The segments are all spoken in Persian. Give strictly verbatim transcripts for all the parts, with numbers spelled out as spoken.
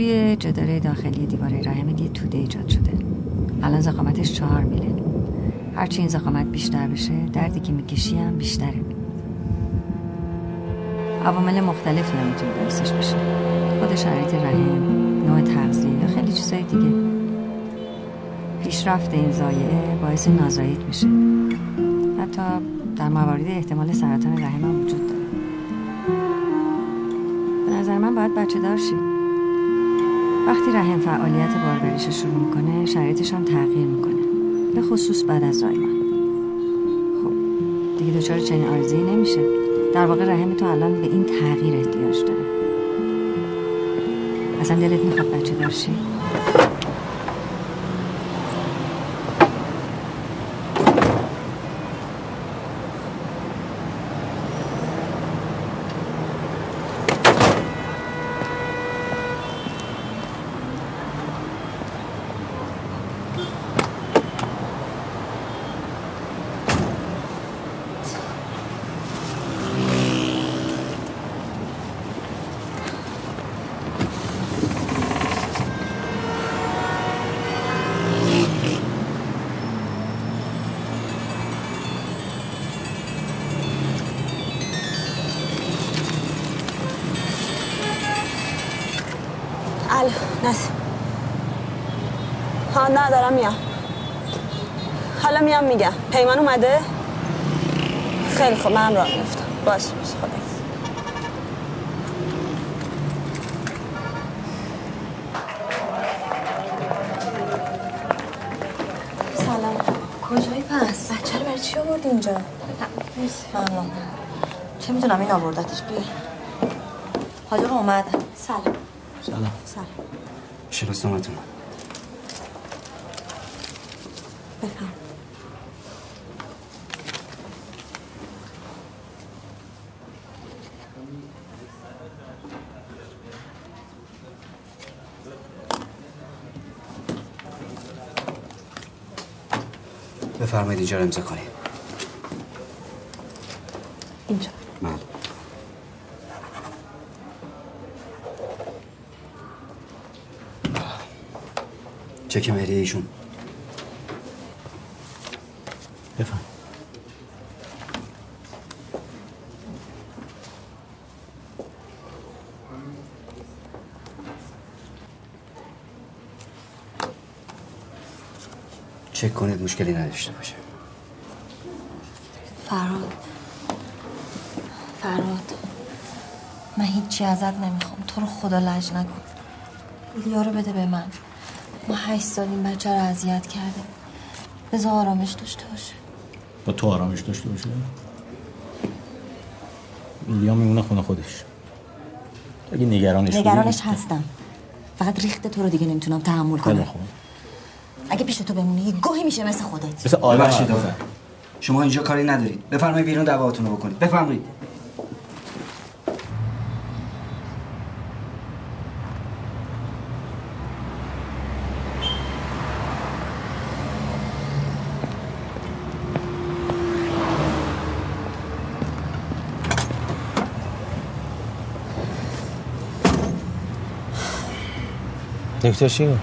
توی جداره داخلی دیواره رحمت یه توده ایجاد شده. الان زخامتش چهار میله. هرچی این زخامت بیشتر بشه دردی که میکشی هم بیشتره. عوامل مختلف نمیتونه درستش بشه، خود شرایط رحم، نوع تغذیه یا خیلی چیزای دیگه. پیشرفت این زایعه باعث نازاییت میشه. حتی در موارد احتمال سرطان رحم هم وجود داره. به نظر من باید بچه دار شی. وقتی رحم فعالیت باربریش شروع میکنه شرایطش هم تغییر میکنه، به خصوص بعد از زایمان. خب دیگه دچار چنین آرزویی نمیشه. در واقع رحم تو الان به این تغییر احتیاج داره. اصلا دلت میخواد بچه دار شی؟ ها نه دارم میام، حالا میام میگم. پیمان اومده؟ خیلی خوب، من راه میفتم. باش باش، خدا سلام. کجایی پس؟ بچه رو برای چی آورد اینجا؟ مرسی ممنون. چه میدونم این آوردتش. بیا حاج آقا اومدن. سلام سلام سلام. شکست نامتون بفهم. بفرمایید اینجا رو امضا کنید. اینجا من چک مهریه ایشون. بفهم. چک کنید مشکلی نداشته باشه. فراد فراد من هیچی ازت نمیخوام، تو رو خدا لج نکن. پولیا رو بده به من. ما هشت سال این بچه رو اذیت کردیم. بذار آرامش داشته باشه. با تو آرامش داشته باشه؟ ایلیا میمونه خونه خودش. اگه نگرانش نگرانش هستم، فقط ریخت تو رو دیگه نمیتونم تحمل کنم. اگه پیش تو بمونه یه گوهی میشه مثل خودت. مثل آلا بخشید آفر. شما اینجا کاری ندارید. بفرمایید بیرون دعواتون رو بکنید. بفرمایید. دکتر چیه؟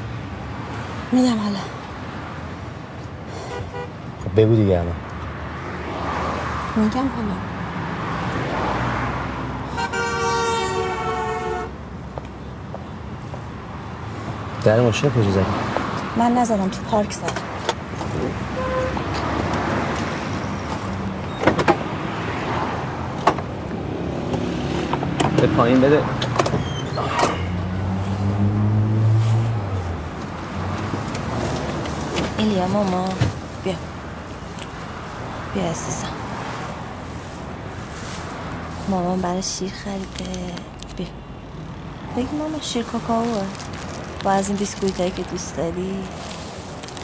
میدم حالا. خب بگو دیگه. همه میگم حالا. در ماشین کجا زدی؟ من نزدم، تو پارک زدم. به پایین بده. ایلیا ماما بیا بیا عزیزم. مامان برای شیر خریده. بیا بگی ماما شیر کاکائوه با از این بیسکویت هایی که دوست داری.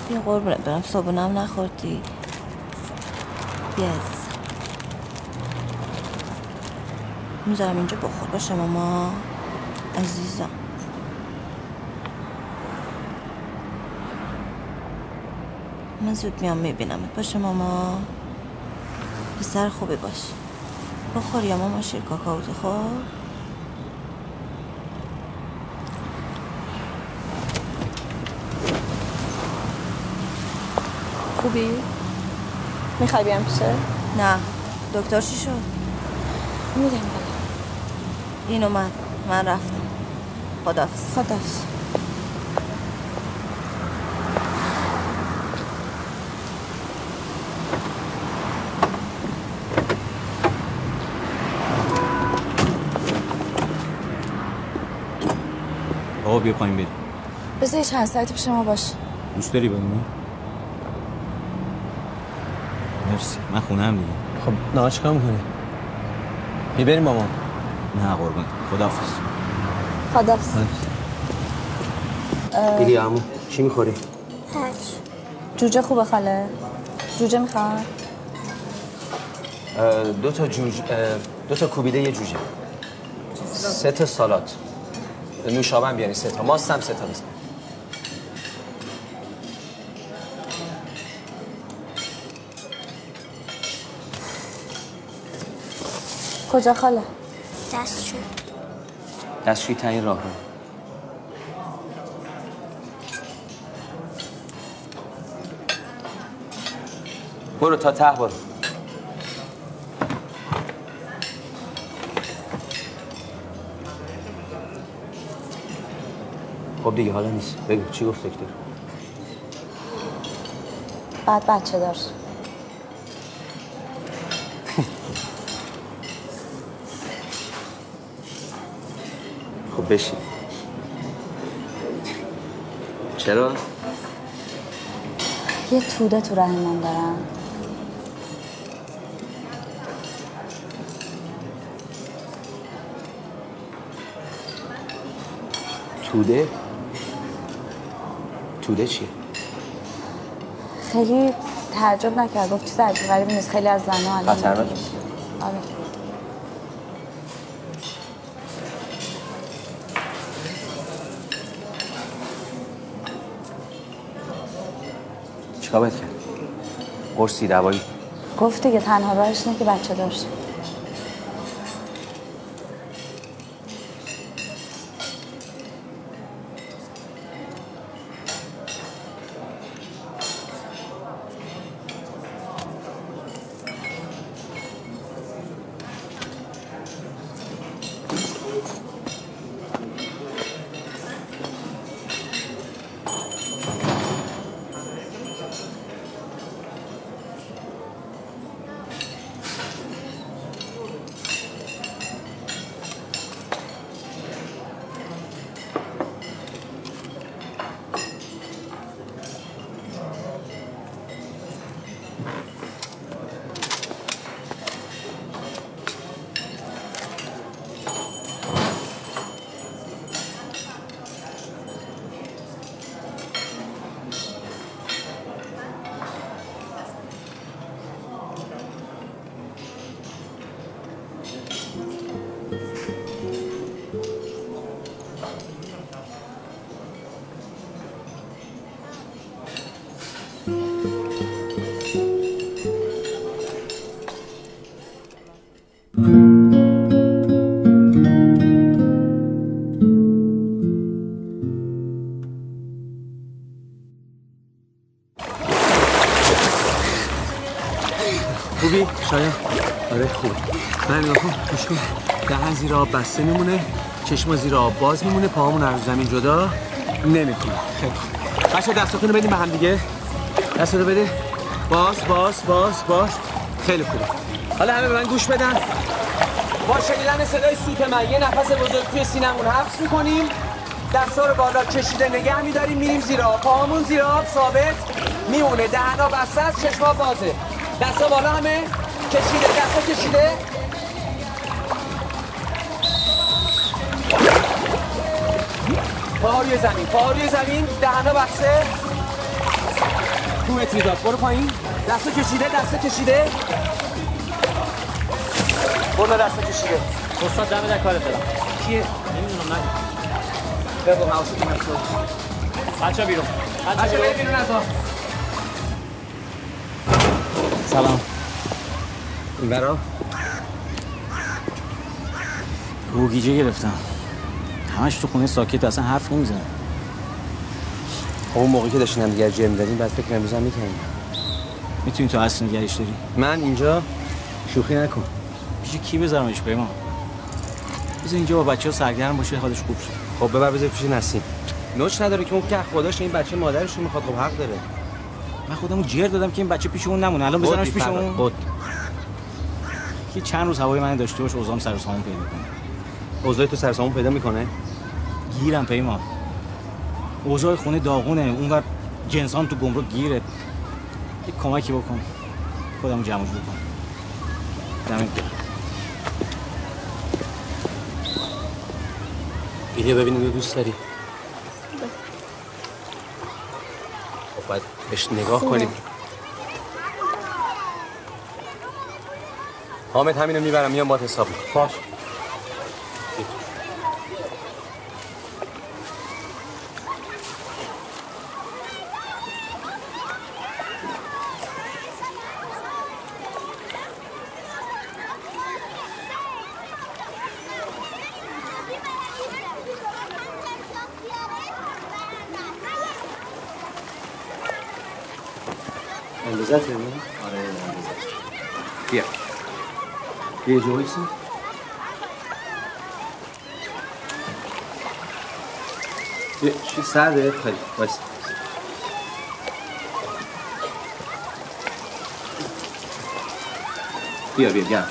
بیا قربونت برم، صبونم نخوردی. بیا عزیزم میذارم اینجا بخور. باشه ماما عزیزم. من زود میام میبینمت. باشه ماما پسر خوبی باش. بخور یا ماما شیر کاکائو تو خور. خوبی؟ میخوای بیام پیشه؟ نه. دکتر چی شد؟ میدم بالا. اینو من من رفتم. خداحافظ. خداحافظ. آقا بیا پایین بریم. بذاری چند ساعتی پیش ما باش. دوست داری بمونی؟ مرسی. من خونه هم دیگه. خب نه چیکار می‌کنی؟ میبریم مامان. نه قربون. خداحافظ. خداحافظ. دیگه عمو چی می‌خوری؟ هرچی. جوجه خوبه خاله؟ جوجه می‌خوای؟ دو تا جوجه، دو تا کوبیده یه جوجه. سه تا سالاد. نوشابه هم بیانی سه تا، ماست هم سه تا بزن. کجا خاله؟ دستشوی دستشوی تا این راه رو. برو تا ته برو. خب دیگه حالا نیست. بگو چی گفت دکتر؟ بعد بچه دار. خب بشین. چرا؟ یه توده تو راه من دارم. توده؟ توده چیه؟ خیلی تعجب نکرد، گفت چیز عجیب غریب نیست، خیلی از زنها الان خطرناک نیست. آره. چیکار باید کرد؟ قرصی دوایی؟ گفت دیگه تنها راهش اینه که بچه داشت. زیر آب بسته میمونه، چشم زیر آب باز میمونه، پاهامون از زمین جدا نمیتونه. خیلی بچه دستاتون رو بدیم به هم دیگه. دست رو بده. باز باز باز باز. خیلی خوبه. حالا همه به من گوش بدن. با شنیدن صدای سوت من یه نفس بزرگ توی سینمون حبس میکنیم، دستا رو بالا کشیده نگه میداریم، میریم زیر آب، پاهامون زیر آب ثابت میمونه، دهنا بسته است، چشما بازه، دستا بالا، همه کشیده، دستا کشیده. پاهاروی زمین، پاهاروی زمین، دهنا بسته، دو متری داد. برو پایین، دستا کشیده، دستا کشیده، برو دستا کشیده. استاد دمه در کارت دارم. کیه؟ نمیدونم نگه. بگو حواست کنم سوش. بچه بیرون، بچه بیرون، بیرون از آن. سلام. این برا؟ روگیجه گرفتم. همش تو خونه ساکت، اصلا حرف نمیزنه. خب اون موقعی که داشتیم دیگه جر می‌دادیم، بعد فکر نمی‌زنم می‌کنیم. میتونی تو اصل نگهش داری. من اینجا شوخی نکن. پیش کی بذارمش پیمان؟ بذار اینجا با بچه‌ها سرگرم باشه، حالش خوب شه. خب ببر بذار پیش نسیم. نوش نداره که اون که خداش این بچه مادرش رو میخواد. خب حق داره. من خودمو جر دادم که این بچه پیش اون نمونه. الان بذارمش پیش اون. خود کی چند روز هوای من داشته باشه اوضاعم سر و سامون پیدا کنه. اوضاع تو سر سامون پیدا میکنه؟ گیرم پیمان. اوضاع خونه داغونه، اونور جنسام تو گمرک گیره. یک کمکی بکن. خودمو جمع و جور کنم. دمت گرم. اینو ببینید دوست داری. باید بهش نگاه کنیم. حامد همینو میبرم میام باید حساب میکنم. باش. یه جویی سی؟ یه چی ساده خیلی باشه. بیا بیا گرم.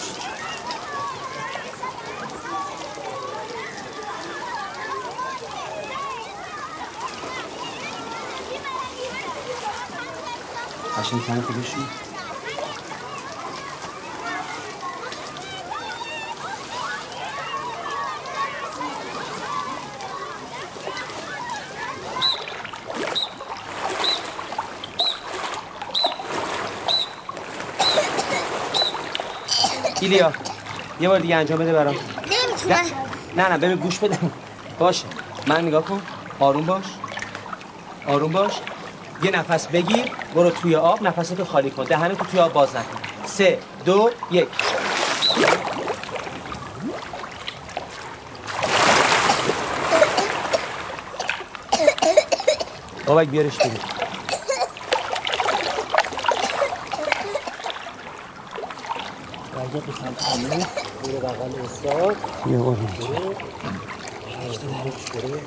عشان تنها بگیشی. ایلیا یه بار دیگه انجام بده برام. نمیتونم. نه نه ببین گوش بده. باشه من نگاه کن. آروم باش آروم باش. یه نفس بگیر برو توی آب، نفستو خالی کن، دهنتو تو توی آب باز نکن. سه دو یک. بابک بیارش بگیر. یه قسم خانه بوره بقل اصلاف یه قرمه هشته درمش بره.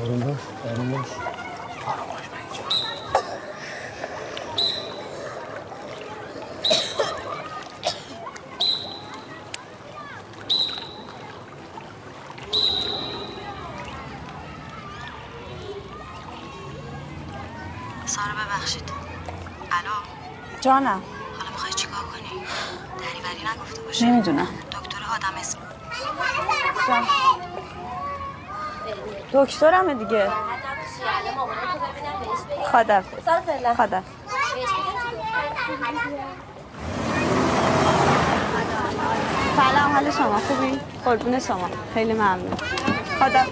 آروم باش آروم باش آروم باش. من اینجا جانم. حالا میخوای چیکار کنی؟ دریوری نگفته باشه. نمیدونم. دکتر آدم اسم. دکترمه دیگه. خدا. خدا. سلام حال شما خوبی؟ قربون شما. خیلی ممنون. خدا.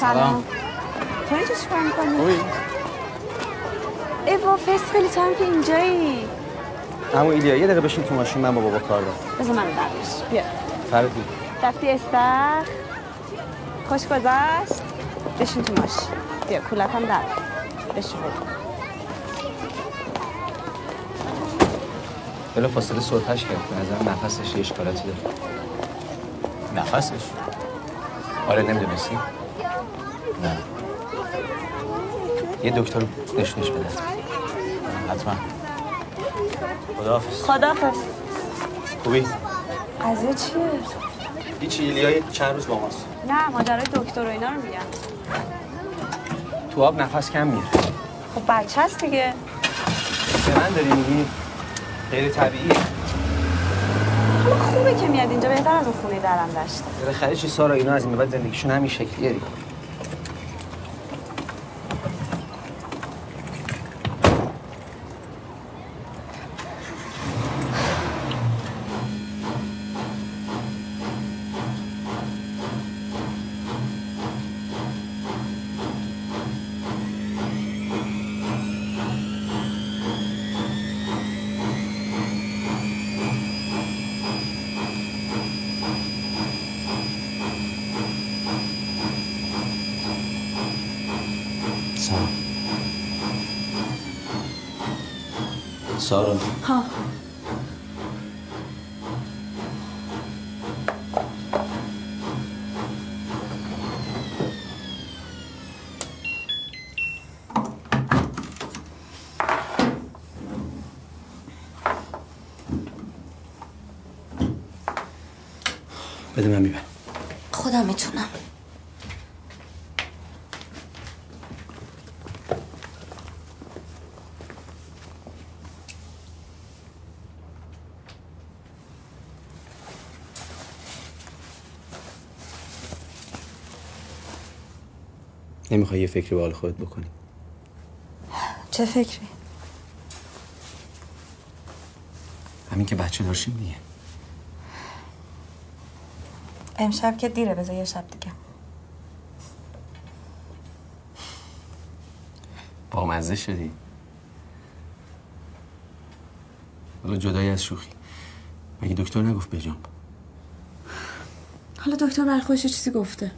سلام. چون چیز فهم کنیم؟ اوی ای با فست خیلی تو هم که اینجایی. اما ایلیا یه دقیقه بشین تو ماشین، من با بابا کار دارم. بذار منو درمش. بیا فردی رفتی استخ خوش گذشت. بشین تو ماشین. بیا کولت هم درم. بشین بابا بلا فاصله سرعتش کرد. به نظر نفسش یه اشکالاتی داره. نفسش؟ آره نمیدونستی؟ نه یه دکتر رو نشونش بده. حتما. خداحافظ. خداحافظ. خوبی؟ قضیه چیه؟ هیچی ایلیای چند روز با ماست. نه ماجرای دکتر و اینا رو میگم. تو آب نفس کم میره. خب بچه هست دیگه. به من داری میگی غیر طبیعیه. خوبه که میاد اینجا، بهتر از اون خونه درم داشت. بالاخره چی سارا اینا از این بعد زندگیشون همین شکلیه دیگه. سارا. ها. بده من میبرم. خودم میتونم. نمیخوای یه فکری به حال خودت بکنی؟ چه فکری؟ همین که بچه دارشیم دیگه. امشب که دیره، بذار یه شب دیگه. با مزه شدی. حالا جدایی از شوخی، مگه دکتر نگفت بجام؟ حالا دکتر برای خودش چیزی گفته.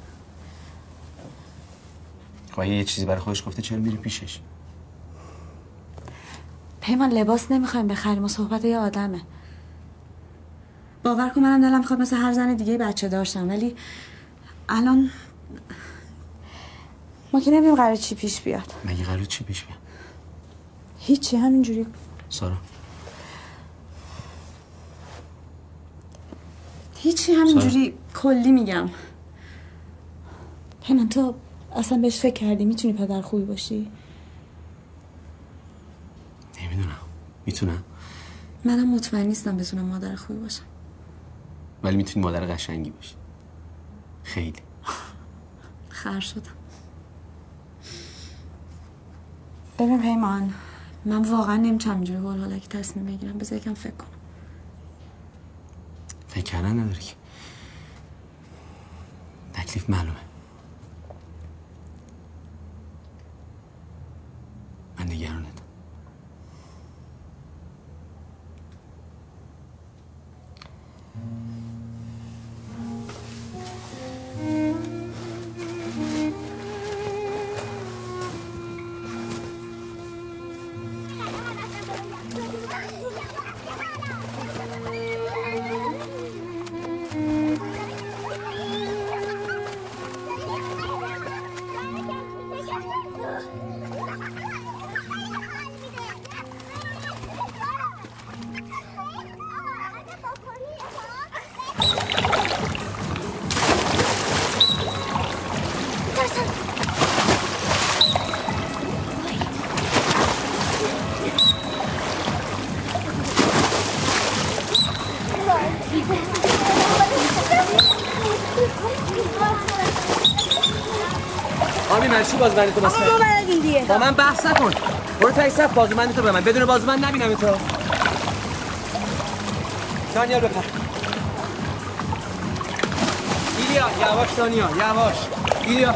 خب یه چیزی برای خودش گفته، چرا میری پیشش؟ پیمان لباس نمیخوایم بخریم و صحبت یه آدمه. باور کن منم دلم میخواد مثل هر زن دیگه بچه داشتم، ولی الان ما که نمیدونیم قراره چی پیش بیاد. مگه قراره چی پیش بیاد؟ هیچی، همینجوری. سارا هیچی، همینجوری کلی میگم. پیمان تو اصلا بهش فکر کردی میتونی پدر خوبی باشی؟ نمیدونم. میتونم؟ منم مطمئن نیستم بتونم مادر خوبی باشم. ولی میتونی مادر قشنگی باشی. خیلی خر شدم. ببین پیمان، من واقعا نمیتونم اینجوری هول هولکی تصمیم بگیرم. بذار یکم فکر کنم. فکر کردن نداری که. تکلیف معلومه. من نگرانت. بازومند تو بس کن. با من بحث نکن. برو تا ایسف بازومند تو به من. بدون بازومند نبینم تو. دانیال بپر. ایلیا یواش. دانیال یواش. ایلیا.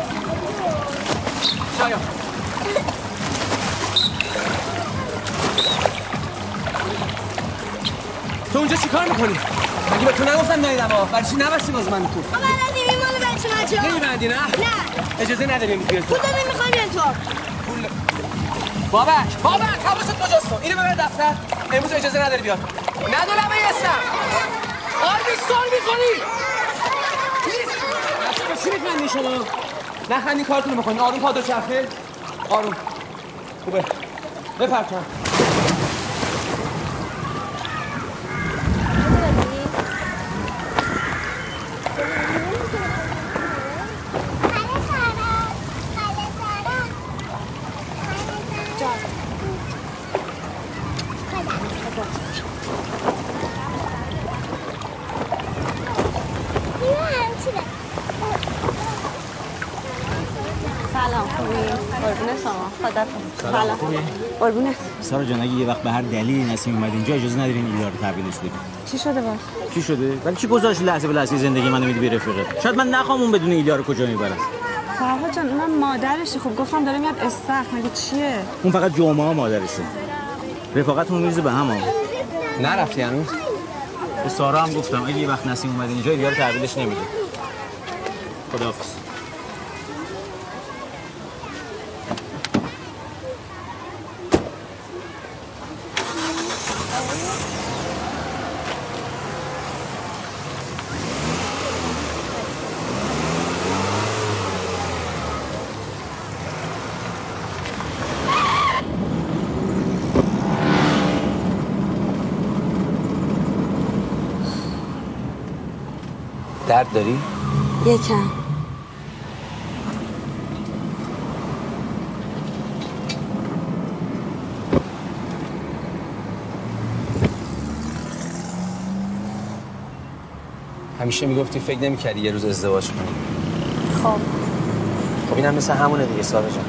شایا. تو اونجا چیکار میکنی؟ مگه به تو نگفتم نایدم ها؟ برای چی نبستی بازومند تو؟ ما بلدیم این مال بچه بچه. نمیبندی نه؟ نه. اجازه نداریم بیاد تو. خودم نمیخوام بیاد تو. بابک، بابک، حواست کجاست؟ اینو ببر دفتر. امروز اجازه نداری بیاد. ندارم هستم. آرمیستون می‌کنی. پلیس. چی می‌خندی شما؟ نخندی کارتون می‌کنی. آروم پا دو چرخه. آروم. خوبه. بفرمایید. قربونت. سارا جان اگه یه وقت به هر دلیلی نسیم اومد اینجا، اجازه ندارین ایلیا رو تحویلش بدیم. چی شده باش؟ چی شده؟ ولی چی گذاشت لحظه به لحظه زندگی منو میدی به رفیقه؟ شاید من نخوام اون بدون ایلیا رو کجا میبره. فرهاد جان اونم مادرشه. خب گفتم داره میاد استخر. مگه چیه؟ اون فقط جمعه ها مادرشه. رفاقتمون میریزه به هم. نرفتی هنوز؟ به سارا هم گفتم اگه یه وقت نسیم اومد اینجا ایلیا رو تحویلش نمیدم. خداحافظ. درد داری؟ یکم. همیشه میگفتی فکر نمی‌کردی یه روز ازدواج کنی. خب خب اینم مثل همونه دیگه سارا جان.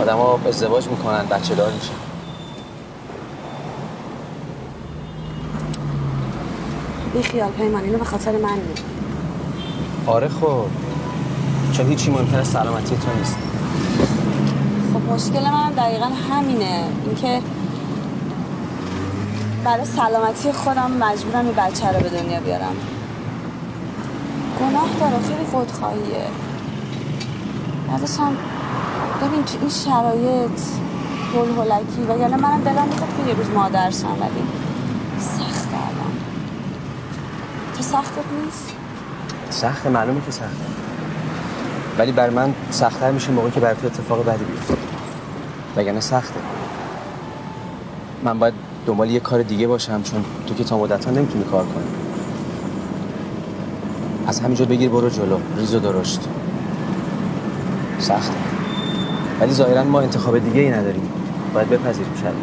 آدم‌ها ازدواج میکنن، بچه دار میشن. بی خیال پیمان، اینو به خاطر من میگی. آره خب. چون هیچی ممکنه سلامتی تو نیست. خب مشکل منم دقیقاً همینه، اینکه برای سلامتی خودم مجبورم این بچه رو به دنیا بیارم. گناه داره، خیلی خودخواهیه. ازشم ببین تو این شرایط هول هولکی، وگرنه منم دلم میخواد که یه روز مادر شم، ولی سخت الان. تو سختت نیست؟ سخته، معلومه که سخته، ولی بر من سخت‌تر میشه موقعی که برای تو اتفاق بدی بیفته، وگرنه سخته. من باید دنبال یه کار دیگه باشم، چون تو که تا مدت‌ها نمیتونی کار کنی. از همینجا بگیر برو جلو، ریز و درشت. سخته، ولی ظاهراً ما انتخاب دیگه ای نداریم، باید بپذیریم شرایط.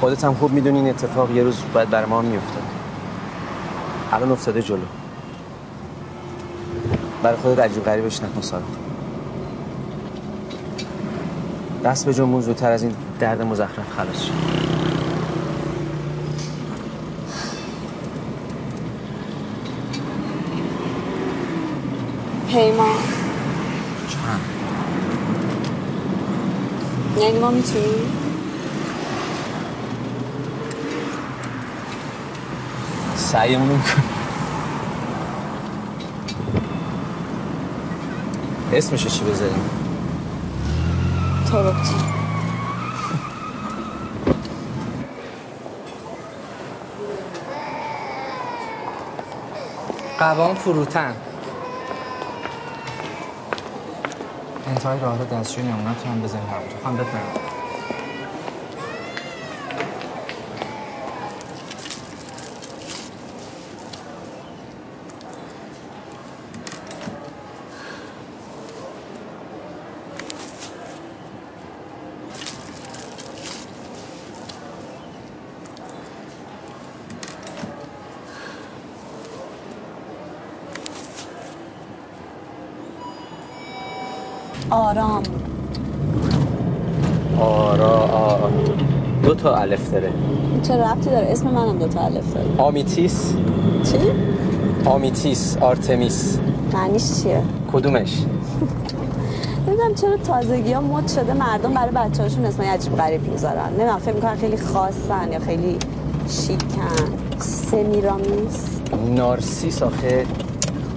خودت هم خوب میدونی این اتفاق یه روز باید بر ما هم میافتاد. الان افتاده جلو، برای خودت عجیب غریبش نکن سارا. دست به جنبون، زودتر از این درد مزخرف خلاص شو. پیمان چند؟ یعنی ما میتونیم؟ سعیمون میکنیم. اسمشو چی بذاریم؟ ترکچی. قوام فروتن. انتهای راه رو دستشوی نمونت رو هم بزنیم همونجا. خواهم بفرم. آرام آرا آرام. دو تا الف داره. چه ربطی داره؟ اسم منم دو تا الف داره. آمیتیس. چی؟ آمیتیس. آرتمیس معنیش چیه؟ کدومش؟ نمیدونم چرا تازگی‌ها مد شده مردم برای بچه‌هاشون اسمای عجیب غریب میذارن. نمیدونم، فکر می‌کنن خیلی خاصن یا خیلی شیکن. سمیرامیس، نارسیس. آخه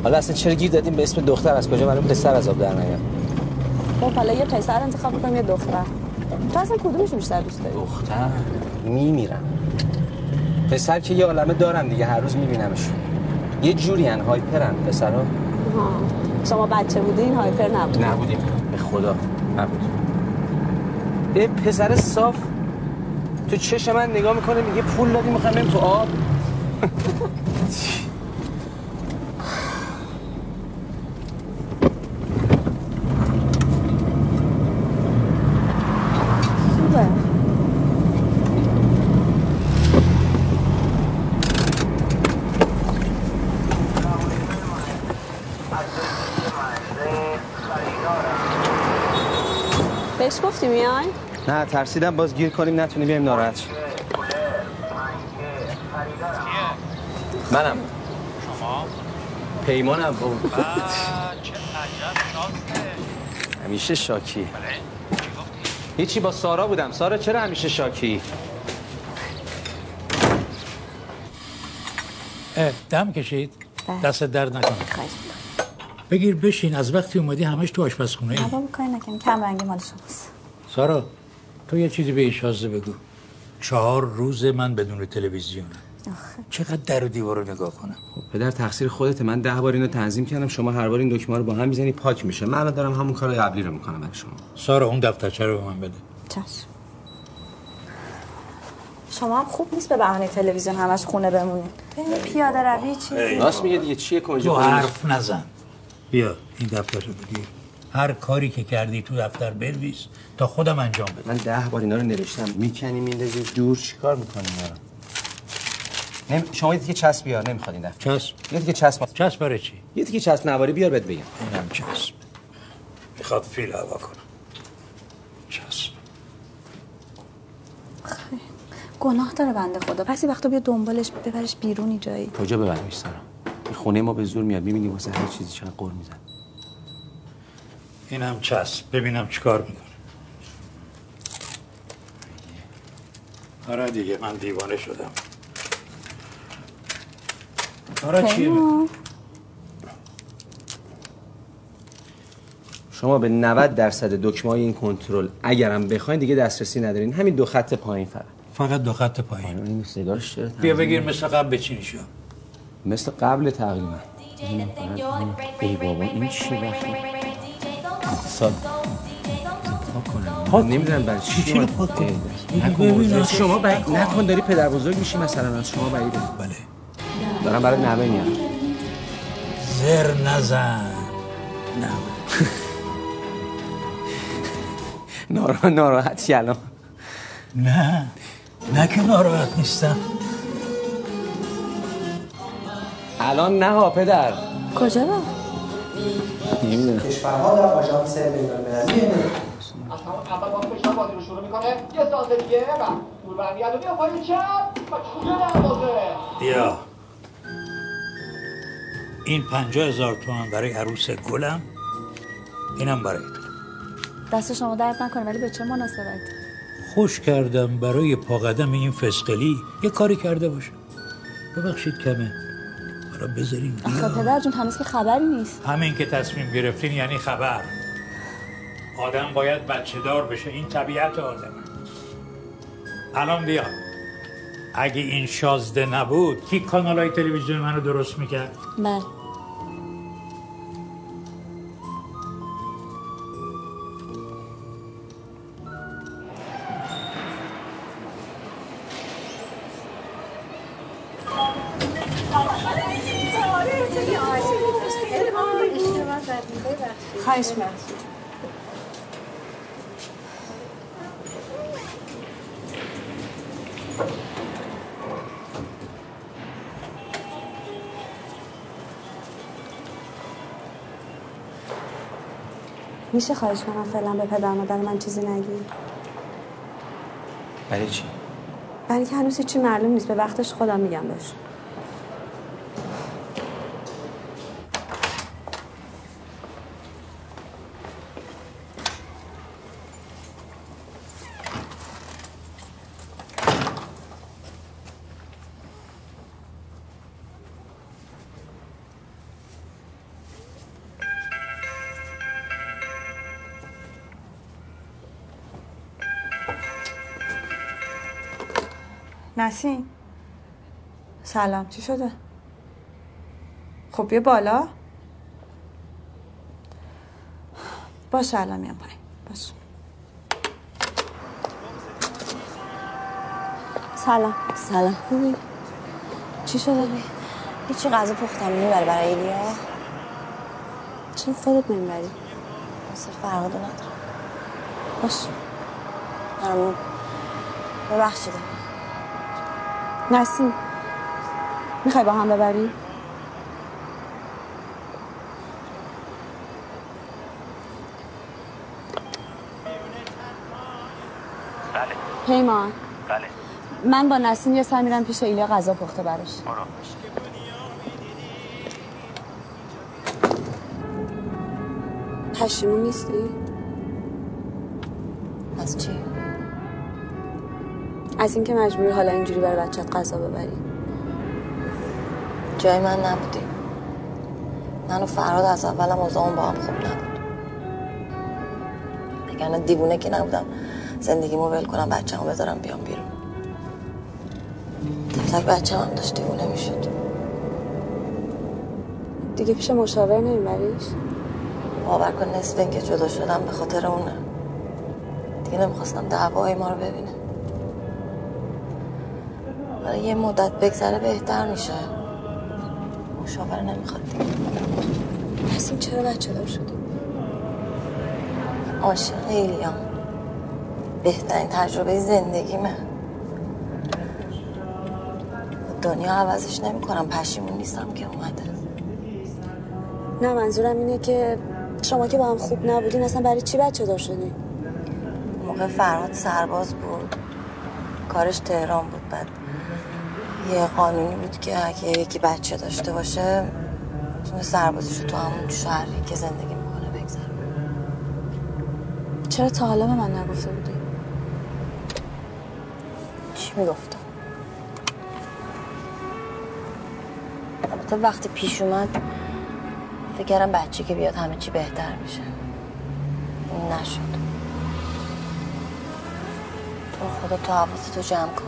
حالا اصلا چرا گیر دادیم به اسم دختر؟ از کجا معلوم پسر از آب در نیاد؟ خب حالا یه قیصر انتخاب می‌کنم یا دختر؟ تو اصلا کدومش بیشتر دوست داری؟ دختر؟ میمیرم. پسر که یه عالمه دارم دیگه، هر روز میبینمشون. یه جوری ان، هایپرن پسرا. ها. شما بچه بودین هایپر نبودین؟ نبودیم. به خدا نبود. یه پسر صاف تو چش من نگاه میکنه میگه پول دادی میخوام بریم تو آب. میای؟ نه ترسیدم باز گیر کنیم نتونیم بیایم ناراحت شیم. منم. شما؟ پیمانم بود. چه عجب شاکه. همیشه شاکی. بله. چی گفتی؟ هیچی، با سارا بودم. سارا چرا همیشه شاکی؟ دم کشید. دست درد نکنه. خیلی. بگیر بشین، از وقتی اومدی همش تو آشپزخونه ای. بابا کاری نکنم، کم رنگی مال شماست. سارا تو یه چیزی به شازده بگو. چهار روز من بدون تلویزیون. آخه چقدر در و دیوارو نگاه کنم. پدر تقصیر خودت، من ده بار اینو تنظیم کردم، شما هر بار این دکمه رو با هم میزنی پاک میشه. من الان دارم همون کار قبلی رو میکنم برای شما. سارا اون دفترچه رو به من بده. چشم. شما هم خوب نیست به بهانه تلویزیون همش خونه بمونید. ببین پیاده روی چی؟ راست میگه دیگه چیه کجا؟ تو حرف نزن. بیا این دفترشو بگیر. هر کاری که کردی تو دفتر بنویس تا خودم انجام بدم. من ده بار اینا رو نوشتم. میکنی میندازی دور چیکار میکنی اینا رو؟ نمی... شما یه دیگه چسب بیار نمیخواد این دفتر. چسب؟ یه دیگه چسب. چسب برای چی؟ یه دیگه چسب نواری بیار بهت بگم. اینم چسب. میخواد فیل هوا کنه. چسب. گناه داره بنده خدا. بعضی وقتا بیا دنبالش ببرش بیرونی جایی. کجا ببرمش سارا؟ این خونه ما به زور میاد. می‌بینی واسه هر چیزی چقدر قر میزنه. اینم چسب. ببینم چیکار میکنه. آره دیگه من دیوانه شدم. آره چیه؟ شما به نود درصد دکمه‌های این کنترل اگرم بخواید دیگه دسترسی ندارین. همین دو خط پایین فقط. فقط دو خط پایین. این سیگارش چرا؟ بیا بگیر مثل قبل بچینیشو. مثل قبل تقریبا. ای بابا این چی وقته؟ سال. پاک نمیدونم برای چی چی رو پاک کنم. شما بعید نکن داری پدر بزرگ میشی مثلا از شما بعیده. بله. دارم برای نوه میام. زر نزن. نوه. ناراحتی الان. نه نه که ناراحت نیستم الان نه ها پدر کجا را؟ نمیدونم کشورها در آژانس بین‌المللی از همون اول باز پشت بازی رو شروع میکنه یه سازه دیگه و دوربرمی ادو بیا پای چپ و چوله دروازه بیا این پنجاه هزار تومان برای عروس گلم اینم برای تو دست شما درد نکنه ولی به چه مناسبتی خوش کردم برای پاقدم این فسقلی یه کاری کرده باشه ببخشید کمه برا بذارین آخه پدر جون هنوز که خبری نیست همین که تصمیم گرفتین یعنی خبر آدم باید بچه دار بشه این طبیعت آدمه الان بیا اگه این شازده نبود کی کانال های تلویزیون منو درست میکرد؟ من میشه خواهش کنم فعلا به پدر مادر من چیزی نگی؟ برای چی؟ برای که هنوز چی معلوم نیست به وقتش خودم میگم بهش نسیم سلام چی شده؟ خب بیا بالا باشه الان میام پایین باشه سلام سلام خوبی؟ چی شده؟ هیچی غذا پختم میبر برای ایلیا چون خودت نمیبری اصلا فرق دو نداره باشه برامون ببخشیدم نسیم میخوای با هم ببری؟ بله پیمان بله من با نسیم یه سر میرم پیش ایلیا غذا پخته براش برو پشیمون نیستی؟ از چی؟ از اینکه مجبوری حالا اینجوری برای بچه‌ت غذا ببری جای من نبودی منو فراد از اولم از اون با هم خوب نبود اگر نه دیوونه که نبودم زندگیمو ول کنم بچه‌مو بذارم بیام بیرون تک تک بچه‌م داشت دیوونه میشد دیگه پیش مشاور نمیبریش باور کن نصف این که جدا شدم به خاطر اونه دیگه نمیخواستم دعوای ما رو ببینه برای یه مدت بگذره بهتر میشه. مشاور نمیخواد دیگه. نسیم چرا بچه دار شدی؟ عاشق ایلیام. بهترین تجربه زندگیمه. دنیا عوضش نمی کنم، پشیمون نیستم که اومده. نه منظورم اینه که شما که با هم خوب نبودین اصلا برای چی بچه دار شدی؟ موقع فرهاد سرباز بود، کارش تهران بود. بعد یه قانونی بود که اگه یکی بچه داشته باشه میتونه سربازیشو تو همون شهری که زندگی میکنه بگذاره. چرا تا حالا به من نگفته بودی؟ چی میگفتم؟ البته وقتی پیش اومد فکر کردم بچه که بیاد همه چی بهتر میشه. این نشد. تو خودت تو حواستو جمع کن.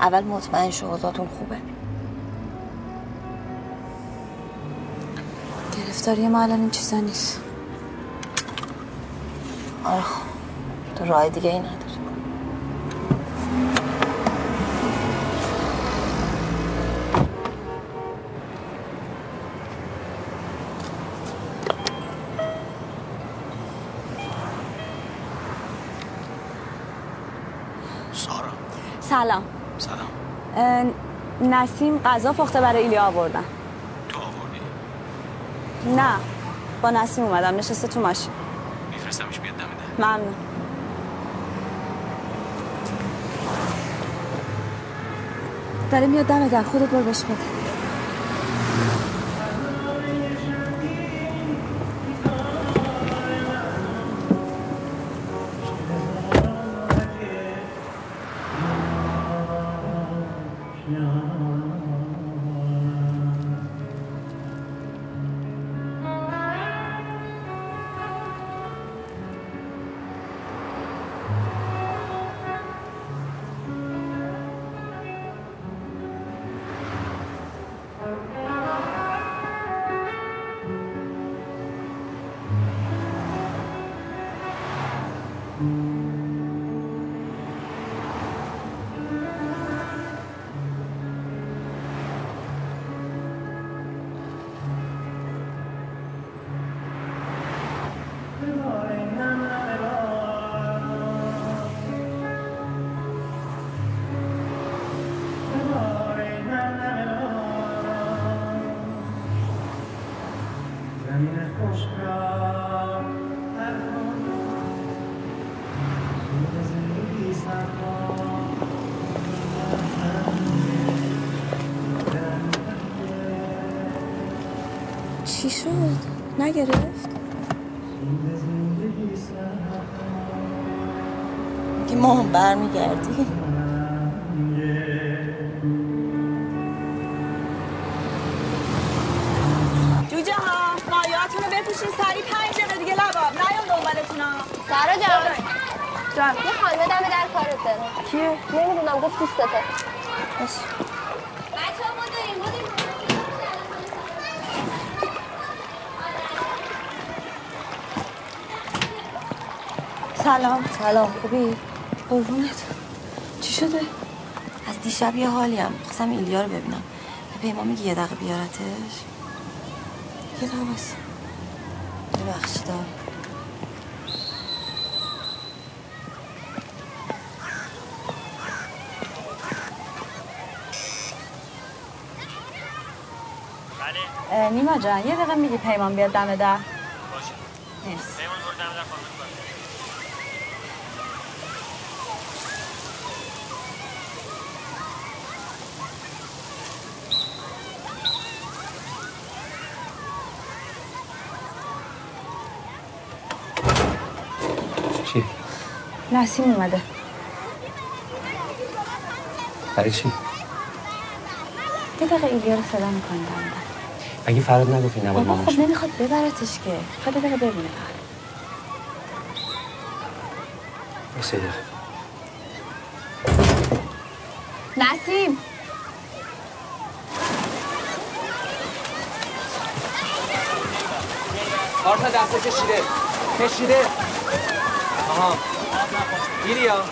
اول مطمئن شو اوضاعتون خوبه. گرفتاری ما الان این چیزا نیست. آره تو راه دیگه ای نداری. سلام. سلام. نسیم غذا پخته برای ایلیا آوردن. تو آوردی؟ نه با نسیم اومدم، نشسته تو ماشین. میفرستمش بیاد دم ده. ممنون. داره میاد دم ده، خودت برو بهش بده. چی شد؟ نگرفت؟ که ما هم برمیگردیم. جوجه ها مایاتونو بپوشین سریع، پنج دقیقه دیگه لباب نیام دنبالتون ها. سارا جان جان یه خانمه دمه در کارت داره. کیه؟ نمیدونم، گفت دوستته. باشه سلام. سلام. خوبی؟ قربونت. چی شده؟ از دیشب یه حالیم. خواستم ایلیا رو ببینم. پیما میگه یه دقیقه بیارتش. یه دقیقه بس. ببخشید. بله. نیما جان یه دقیقه میگی پیمان بیاد دم در؟ باشه. مرسی. پیمان برو دم در خانم. نسیم اومده. برای چی؟ یه دقیقه ایلیا رو صدا میکنه دارم. اگه فراد نگفت این نباید مامانش. خب نمیخواد ببرتش که. خواهد دقیقه ببینه فراد. بسه دقیقه. نسیم! کارتا دسته کشیده. کشیده. آها. ایلیا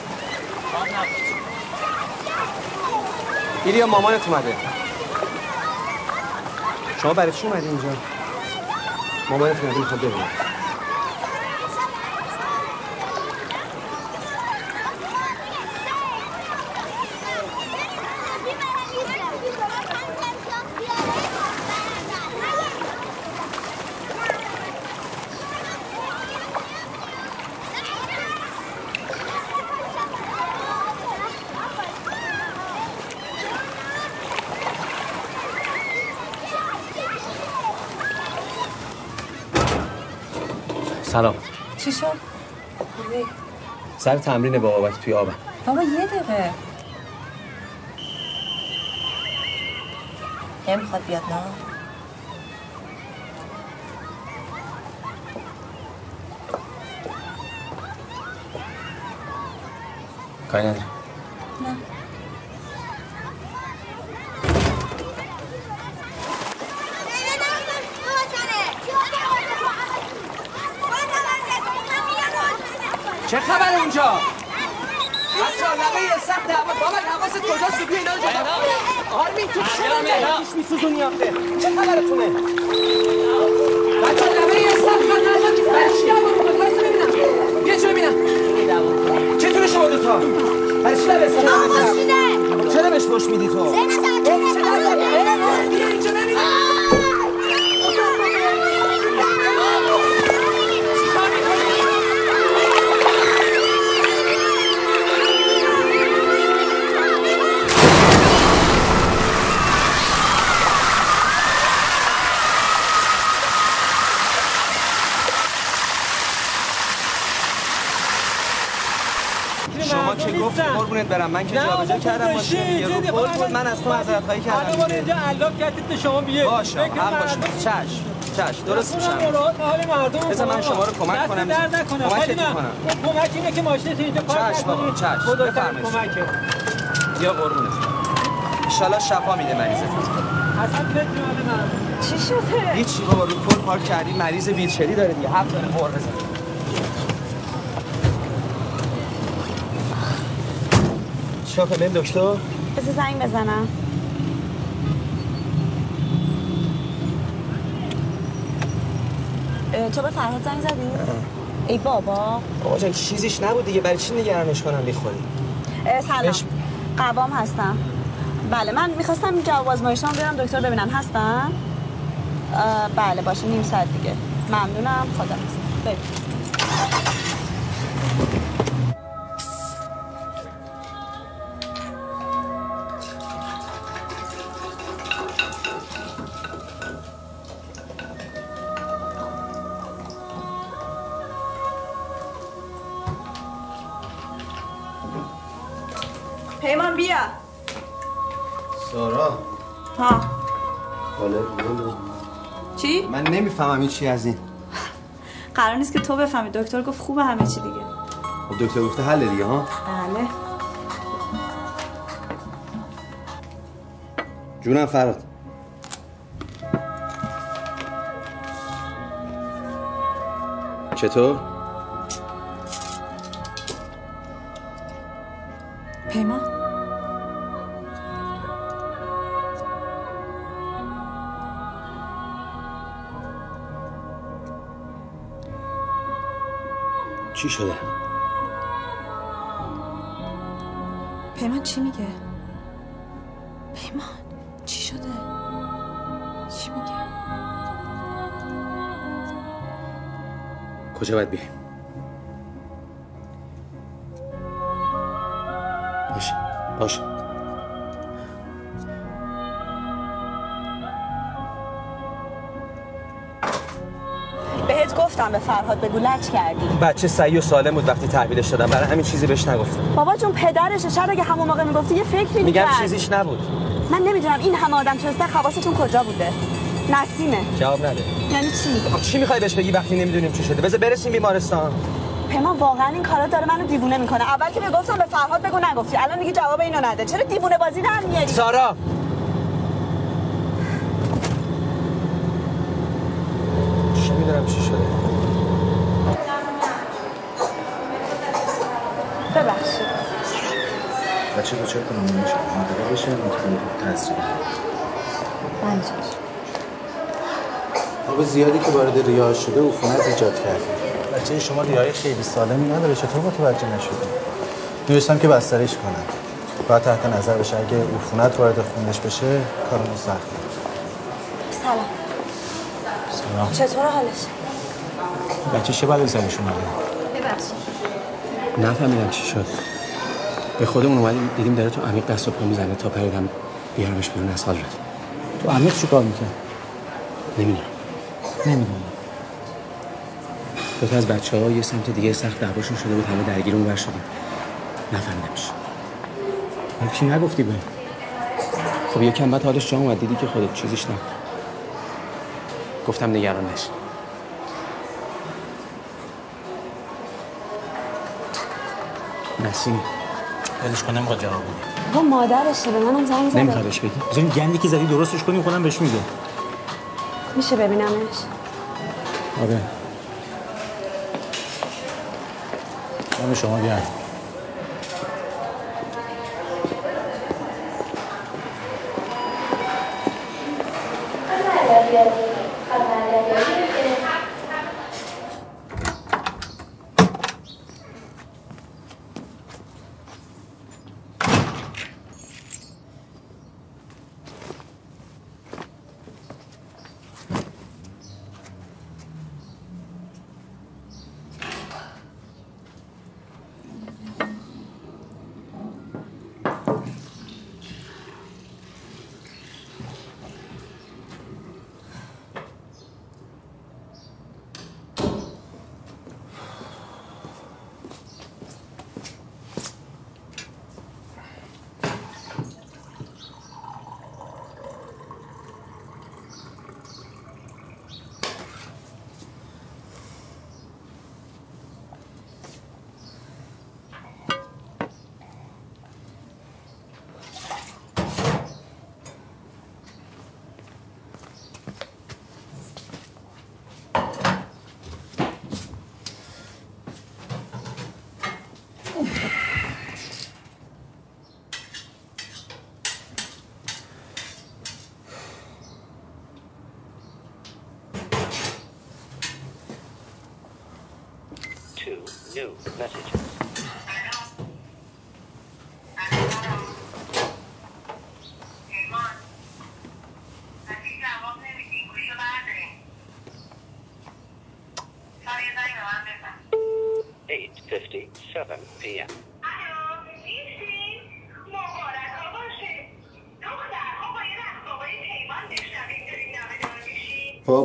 ایلیا مامانت اومده. شما برای چی اومدی اینجا؟ مامانت اومده میخواد ببینه. سلام. چی شد؟ خوبی؟ سر تمرین با بابک توی آبم. بابا یه دقیقه. نمیخواد بیاد نه؟ کاری نداره. نه. چه خبر اونجا؟ بچه‌ها لبه سخت دعوا. بابا حواست کجاست؟ سوپی اینا اونجا. آرمین تو چرا آتیش می‌سوزونی آخه؟ چه خبرتونه؟ بچه‌ها لبه سخت دعوا بچه‌ها رو خلاص ببینم. یه چه ببینم. چطوره شما دو تا؟ برش لبه سخت دعوا. چرا بهش پشت میدی تو؟ زن اینجا نمی‌بینی. قربونت برم من که جابجا کردم ماشین دیگه رو پول بود. من از تو معذرت خواهی کردم. خودمون اینجا علاج کردید به شما بیه. باشه حق باشه. چش چش درست میشم. بذار من شما رو کمک کنم. کمکت کنم. کمک اینه که ماشین تو اینجا پارک کنید. چش خدا بفرمایید. کمکت. یا قربونت. ان شاءالله شفا میده مریضت. اصلا فکر نمی‌کنم. چی شده؟ هیچی بابا رو پول پارک کردی مریض ویلچری داره دیگه. حق داره قرب بزنه. شما کنم دکتر؟ بسه زنگ بزنم. تو به فرهاد زنگ زدی؟ ای بابا بابا جان چیزیش نبود دیگه. برای چی نگرانش کنم بیخوری؟ سلام بش... قوام هستم. بله من میخواستم جواب آزمایشام بیارم دکتر ببینم هستن؟ بله باشه نیم ساعت دیگه. ممنونم خدا هستم. بریم. فهمم این چی از این قرار نیست که تو بفهمی. دکتر گفت خوبه همه چی دیگه. خب دکتر گفته حله دیگه ها. بله جونم فراد. چطور؟ پیمان چی شده؟ پیمان چی میگه؟ پیمان چی شده؟ چی میگه؟ کجا باید بیاییم؟ باشه باشه به فرهاد بگو لچ کردی. بچه صحیح و سالم بود وقتی تحویلش دادم. برای همین چیزی بهش نگفتم. بابا جون پدرشه. شاید اگه همون موقع میگفتی یه فکری می‌کرد. میگم چیزیش نبود. من نمیدونم این همه آدم چسته خواستتون کجا بوده. نسیمه. جواب نده. یعنی چی؟ چی می‌خوای بهش بگی وقتی نمیدونیم چی شده؟ بذار برسیم بیمارستان. پیمان واقعا این کارا داره منو دیوونه میکنه. اول که میگفتم به فرهاد بگو نگفتی. الان میگی جواب اینو نده. چرا دیوونه بازی در میاری؟ سارا نمیدونم چی شده. بچه بچه کنمونش آماده بشه مطمئن تحصیل آب زیادی که وارد ریاه شده و عفونت ایجاد کرده. بچه شما ریاه خیلی سالمی نداره، چطور متوجه نشده؟ نوشتم که بسترش کنم و تحت نظر بشه، اگه عفونت وارد خونش بشه کارمون سخته. سلام. سلام. چطور حالش؟ بچه چه بلایی سرش اومده؟ ببخشید. نفهمیدم چی شد. به خودمون اومدیم دیدیم داره تو عمیق دست و پا میزنه تا پریدم بیارمش بیرون از حال. تو عمیق چیکار میکنه؟ نمیدونم. نمیدونم. دو تا از بچه‌ها یه سمت دیگه سخت دعواشون شده بود، همه درگیر اونور شدیم. نفهمیدمش. چی نگفتی بهم؟ خب یکم بعد حالش جا اومد، دیدی که خودت چیزیش نکن. گفتم نگران نش. نسیم دلش کنه نمیخواد جواب بده. آقا مادرشه، به منم زنگ زد. نمیخوادش بگی. بزنین گندی که زدی درستش کنیم، خودم بهش میگم. میشه ببینمش؟ آره. من شما بیان. New message. eight fifty-seven p m بابا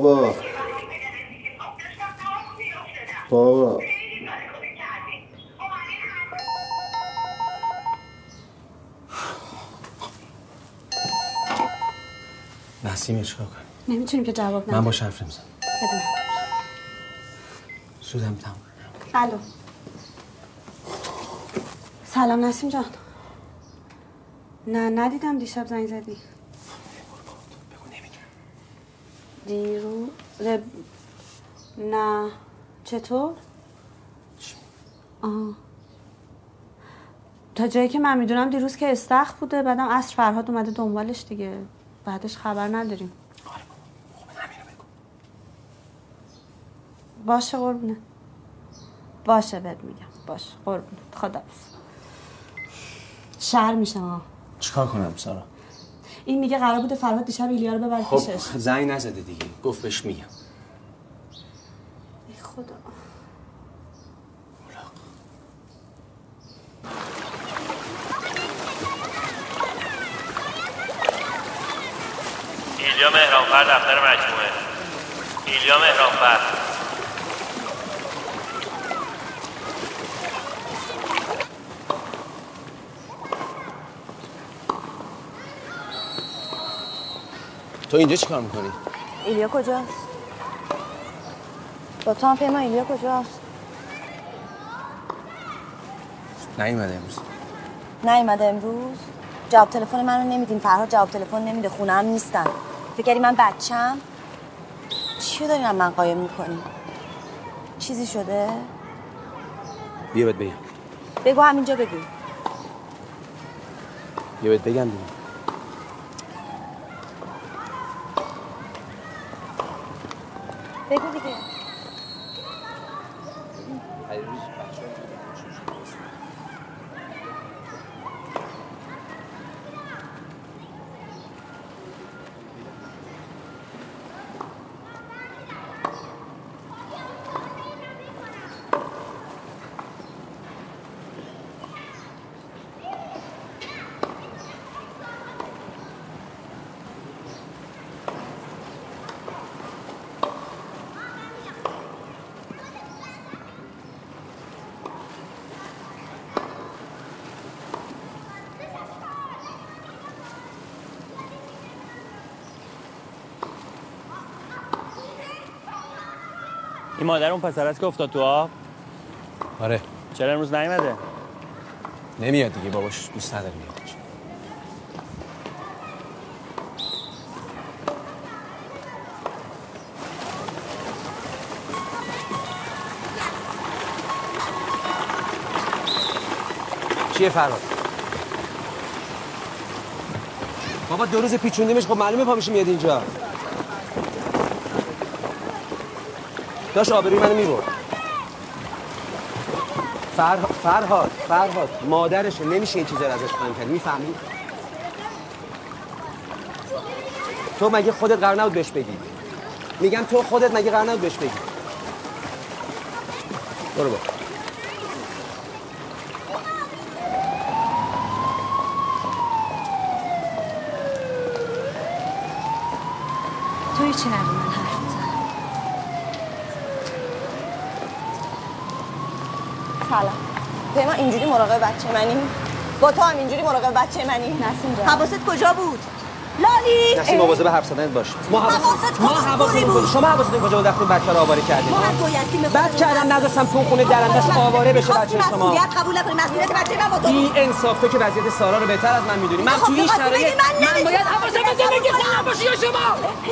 بابا نسیم چیکار کنم؟ نمیتونیم که جواب ندیم. من با شرف نمیزنم. بده من. سودم تمام. الو. سلام نسیم جان. نه ندیدم دیشب زنگ زدی. بگو نمیدونم. دیرو رب... نه چطور؟ چی؟ آه. تا جایی که من میدونم دیروز که استخر بوده، بعدم عصر فرهاد اومده دنبالش دیگه. بعدش خبر نداریم. آره بابا. خوبه همین رو بگو. باشه قربونه. باشه بهت میگم. باشه قربونه. خدا بس. شر میشه ما. چیکار کنم سارا؟ این میگه قرار بوده فرهاد دیشب ایلیا رو ببره پیشش. خب زنگ نزده دیگه. گفت بهش میگم. ای خدا. ایلیا مهرانفر دفتر مجموعه. ایلیا مهرانفر. تو اینجا چیکار میکنی؟ ایلیا کجاست؟ با تو هم پیما ایلیا کجاست؟ نیومده امروز. نیومده امروز؟ جواب تلفن منو نمیدین، فرهاد جواب تلفن نمیده، خونه هم نیستن. فکری من بچم؟ چیو داری هم من قایم میکنی؟ چیزی شده؟ بیا بهت بگم. بگو همینجا بگو. یه بهت بگم دیگه. بگو دیگه. این مادر اون پسر است که افتاد تو آب؟ آره. چرا امروز نیومده؟ نمیاد دیگه، باباش دوست نداره بیاد. چیه فراد؟ بابا دو روز پیچوندیمش، خب معلومه پا میشه میاد اینجا. داشت آبروی منو میبرد. فرها... فرهاد فرهاد مادرشه، نمیشه این چیزا رو ازش پنهان کرد، میفهمی؟ تو مگه خودت قرار نبود بهش بگی؟ میگم تو خودت مگه قرار نبود بهش بگی؟ برو برو توی چی نبود من حرف میزنم. سلام. پیمان اینجوری مراقب بچه منی؟ با تو هم اینجوری مراقب بچه منی؟ نسیم جان. حواست کجا بود؟ لالی. نسیم مواظب حرف زدن باش. ما حواست ما حواستون بود. شما حواستون کجا بود وقتی بچه رو آواره کردین؟ ما هم بعد کردم نداشتم تو خونه درندش آواره بشه بچه شما. مسئولیت قبول نکنید. مسئولیت بچه من با تو. این انصاف تو که وضعیت سارا رو بهتر از من میدونی. من تو این شرایط من باید حواسم به زندگی خودم باشه یا شما؟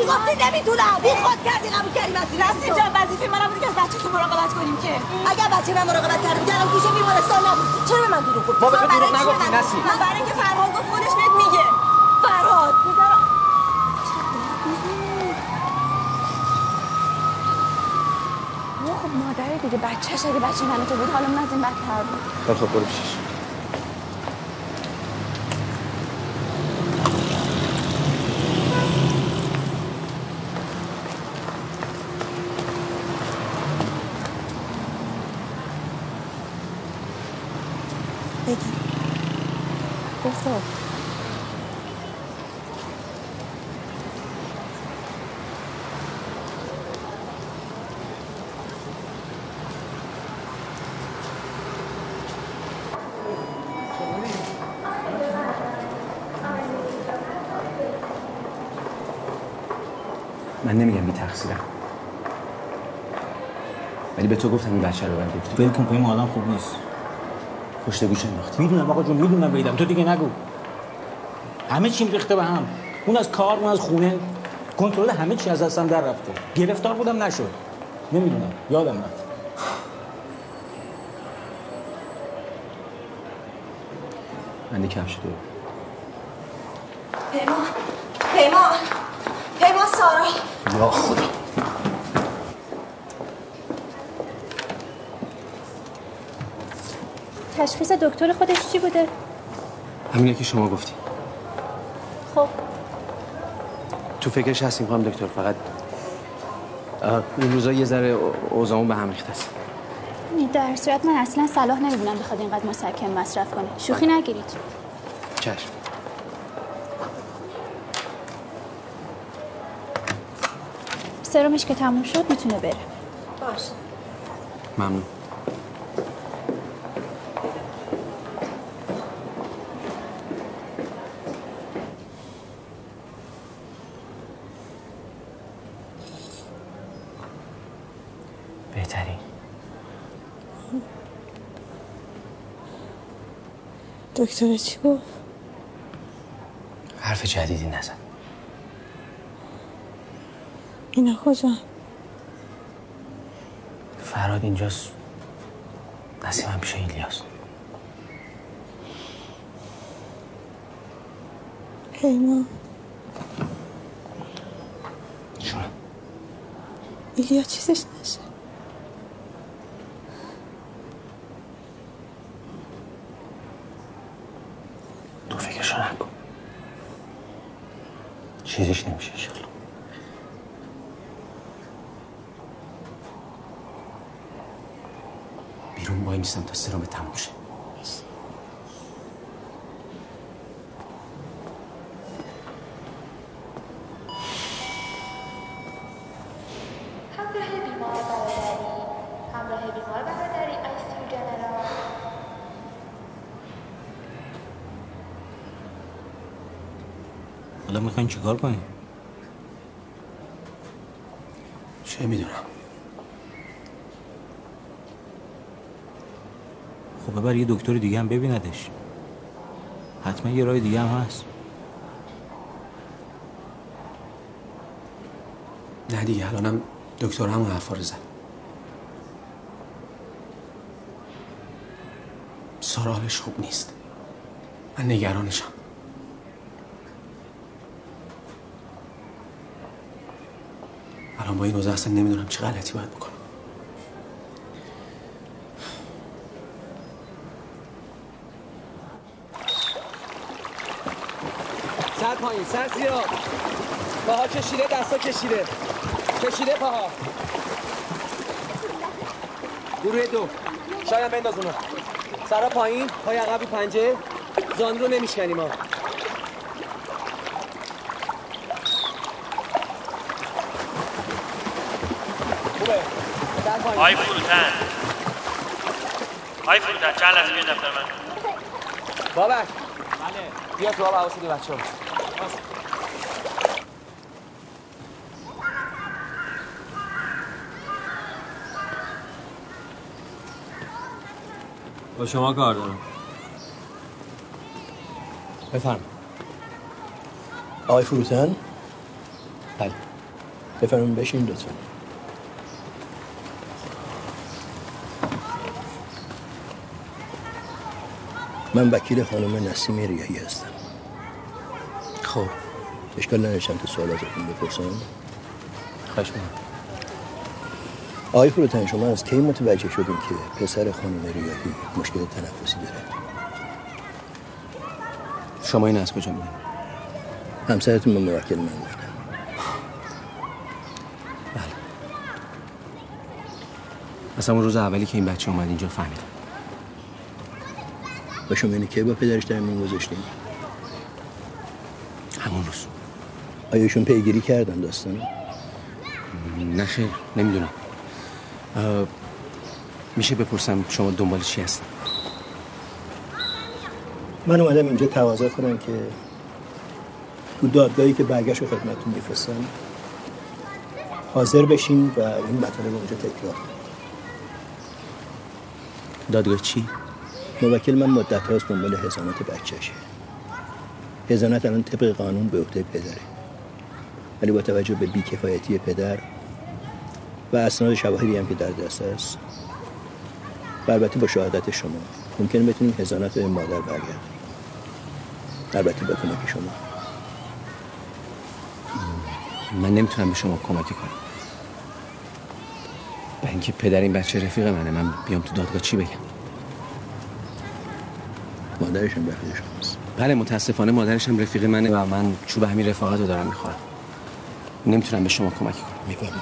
گفتی نمیتونم. بی خود کردی قبول کردی مسئولیت. نسیم جان وظیفه منم بود که بچه‌تون مراقبت کنیم که. اگه بچه من مراقبت کردم درم گوشه بیمارستان نبود. چرا به من دروغ گفت؟ بابا تو دروغ نگفتی نسیم. من برای اینکه فرهاد گفت خودش بهت میگه. فرهاد پدرم نه خب مادره دیگه، بچهش اگه بچه من تو بود حالا من از این بدتر بود. خب برو پیشش. بگی گفت من نمیگم بی تقصیرم، ولی به تو گفتم این بچه رو ببر گفتی ول کن پای ما، آدم خوب نیست، پشت گوش انداختی. میدونم آقا جون، میدونم بیدم تو دیگه نگو. همه چیم ریخته به هم، اون از کار، اون از خونه، کنترل همه چی از دستم در رفته. گرفتار بودم نشد، نمیدونم، یادم رفت. من دیگه کم شده. پیمان پیمان پیمان سارا یا خدا. تشخیص دکتر خودش چی بوده؟ همینه که شما گفتی. خب تو فکرش هستی میخوام دکتر، فقط این روزا یه ذره اوضاعمون به هم ریخته است. در صورت من اصلا صلاح نمیدونم بخواد اینقدر مسکن مصرف کنه. شوخی نگیرید. چشم. سرمش که تموم شد میتونه بره. باشه. ممنون. بهترین. دکتر چی گفت؟ حرف جدیدی نزد. اینا کجا؟ فراد اینجاست، نسیم هم پیش ایلیاس. پیمان جون ایلیا چیزش نشه. تو فکرشو نکن، چیزش نمیشه انشالله. بیرون وای نیستم تا سرم تموم شه. حالا میخواین چی کار کنیم؟ چه میدونم. خب ببر یه دکتر دیگه هم ببیندش، حتما یه راه دیگه هم هست. نه دیگه الانم دکتر همون حرفا رو زد. سارا حالش خوب نیست، من نگرانشم. الان با این اوضاع اصلا نمیدونم چه غلطی باید بکنم. سر پایین، سر زیرا، پاها کشیده، دستا کشیده، کشیده پاها. گروه دو شاید بنداز اونا. سرها پایین، پای عقب رو پنجه، زانو رو نمیشکنیم ها. آی فروتن، آی فروتن چند لحظه بیان دفتر من. بابک بله بیا تو آب حواست دیگه بچه ها. با شما کار دارم. بفرم آی فروتن. بله بفرم بشین لطفا. من وکیل خانم نسیم ریاحی هستم. خب اشکال نداره چند تا سوال ازتون بپرسم؟ خواهش می‌کنم. آقای فروتن شما از کی متوجه شدین که پسر خانم ریاحی مشکل تنفسی داره؟ شما این از کجا می‌دونید؟ همسرتون به موکل من گفتن. بله. اصلا اون روز اولی که این بچه اومد اینجا فهمیدم. و شما اینه که با پدرش در میون گذاشتیم؟ همون روز. آیا ایشون پیگیری کردن داستان؟ نه خیر نمیدونم. میشه بپرسم شما دنبال چی هستن؟ من اومدم اینجا تواضع کنم که تو دادگاهی که برگشت رو خدمتتون میفرستم حاضر بشین و این مطالب اونجا تکرار. دادگاه چی؟ موکل من مدت هاست دنبال حضانت بچه‌شه. حضانت الان طبق قانون به عهده پدره، ولی با توجه به بیکفایتی پدر و اسناد شواهدی هم که در دست است و البته با شهادت شما ممکن بتونیم حضانت به مادر برگردیم، البته با کمک شما. من نمیتونم به شما کمکی کنم به اینکه پدر این بچه رفیق منه. من بیام تو دادگاه چی بگم؟ مادرش هم رفیق شماست؟ بله متاسفانه مادرش هم رفیق منه و من چوب همین رفاقت رو دارم میخورم. نمیتونم به شما کمک کنم. میفهمم.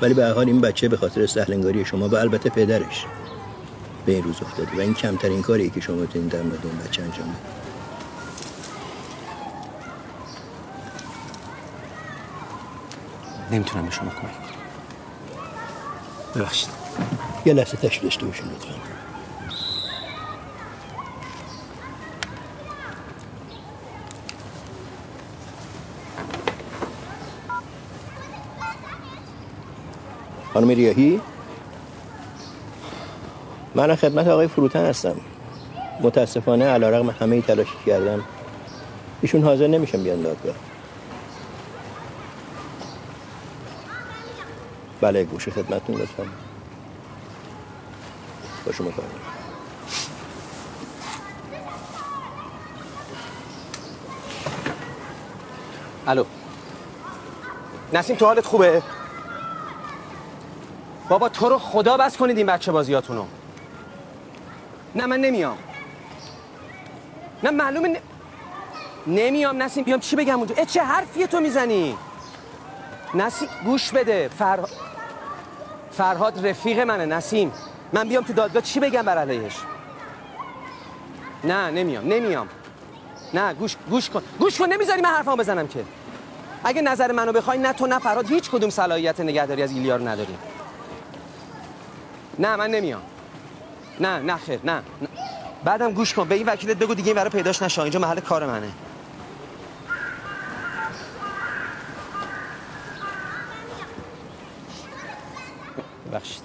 ولی به هر حال این بچه به خاطر سهلنگاری شما و البته پدرش به این روز افتاده و این کمترین کاریه که شما میتونید در مورد اون بچه انجام بدید. نمیتونم به شما کمک کنم. ببخشید. یه لحظه تشریف داشته باشین لطفاً. خانم ریاحی، من خدمت آقای فروتن هستم. متاسفانه علیرغم همه تلاشی کردم ایشون حاضر نمیشن بیان دادگاه. بله گوش خدمتتون لطفاً. با شما کار دارم. الو نسیم، تو حالت خوبه؟ بابا تو رو خدا بس کنید این بچه بازیاتونو. نه من نمیام. نه معلومه ن... نمیام نسیم. بیام چی بگم اونجا؟ چه حرفیه تو میزنی؟ نسیم گوش بده. فر... فرهاد رفیق منه نسیم. من بیام تو دادگاه چی بگم بر علیهش؟ نه نمیام نمیام. نه گوش گوش کن گوش کن. نمیذاری من حرفامو بزنم که. اگه نظر منو بخوای نه تو نه فرهاد هیچ کدوم صلاحیت نگهداری از ایلیا رو نداری. نه من نمیام. نه نه خیر نه, نه. بعدم گوش کن، به این وکیلت بگو دیگه این برای پیداش نشه، اینجا محل کار منه. ببخشید.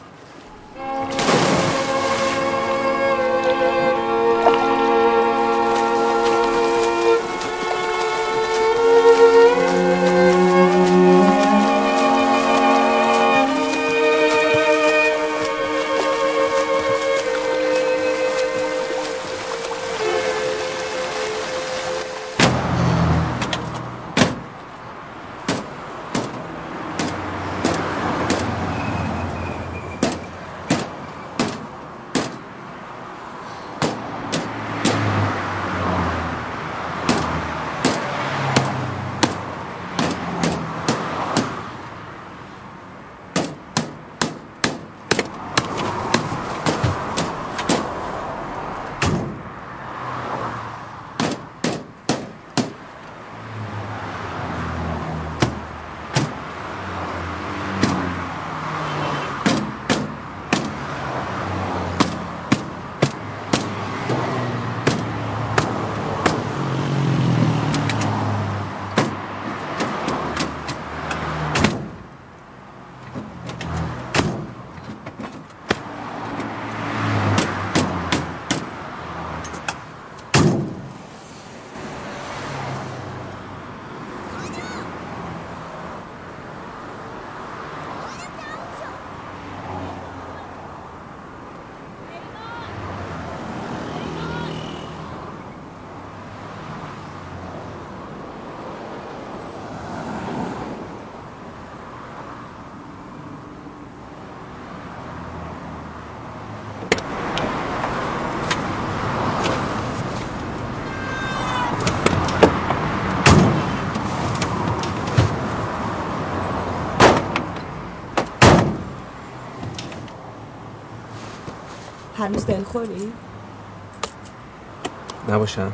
هنوز دلخوری؟ نباشم.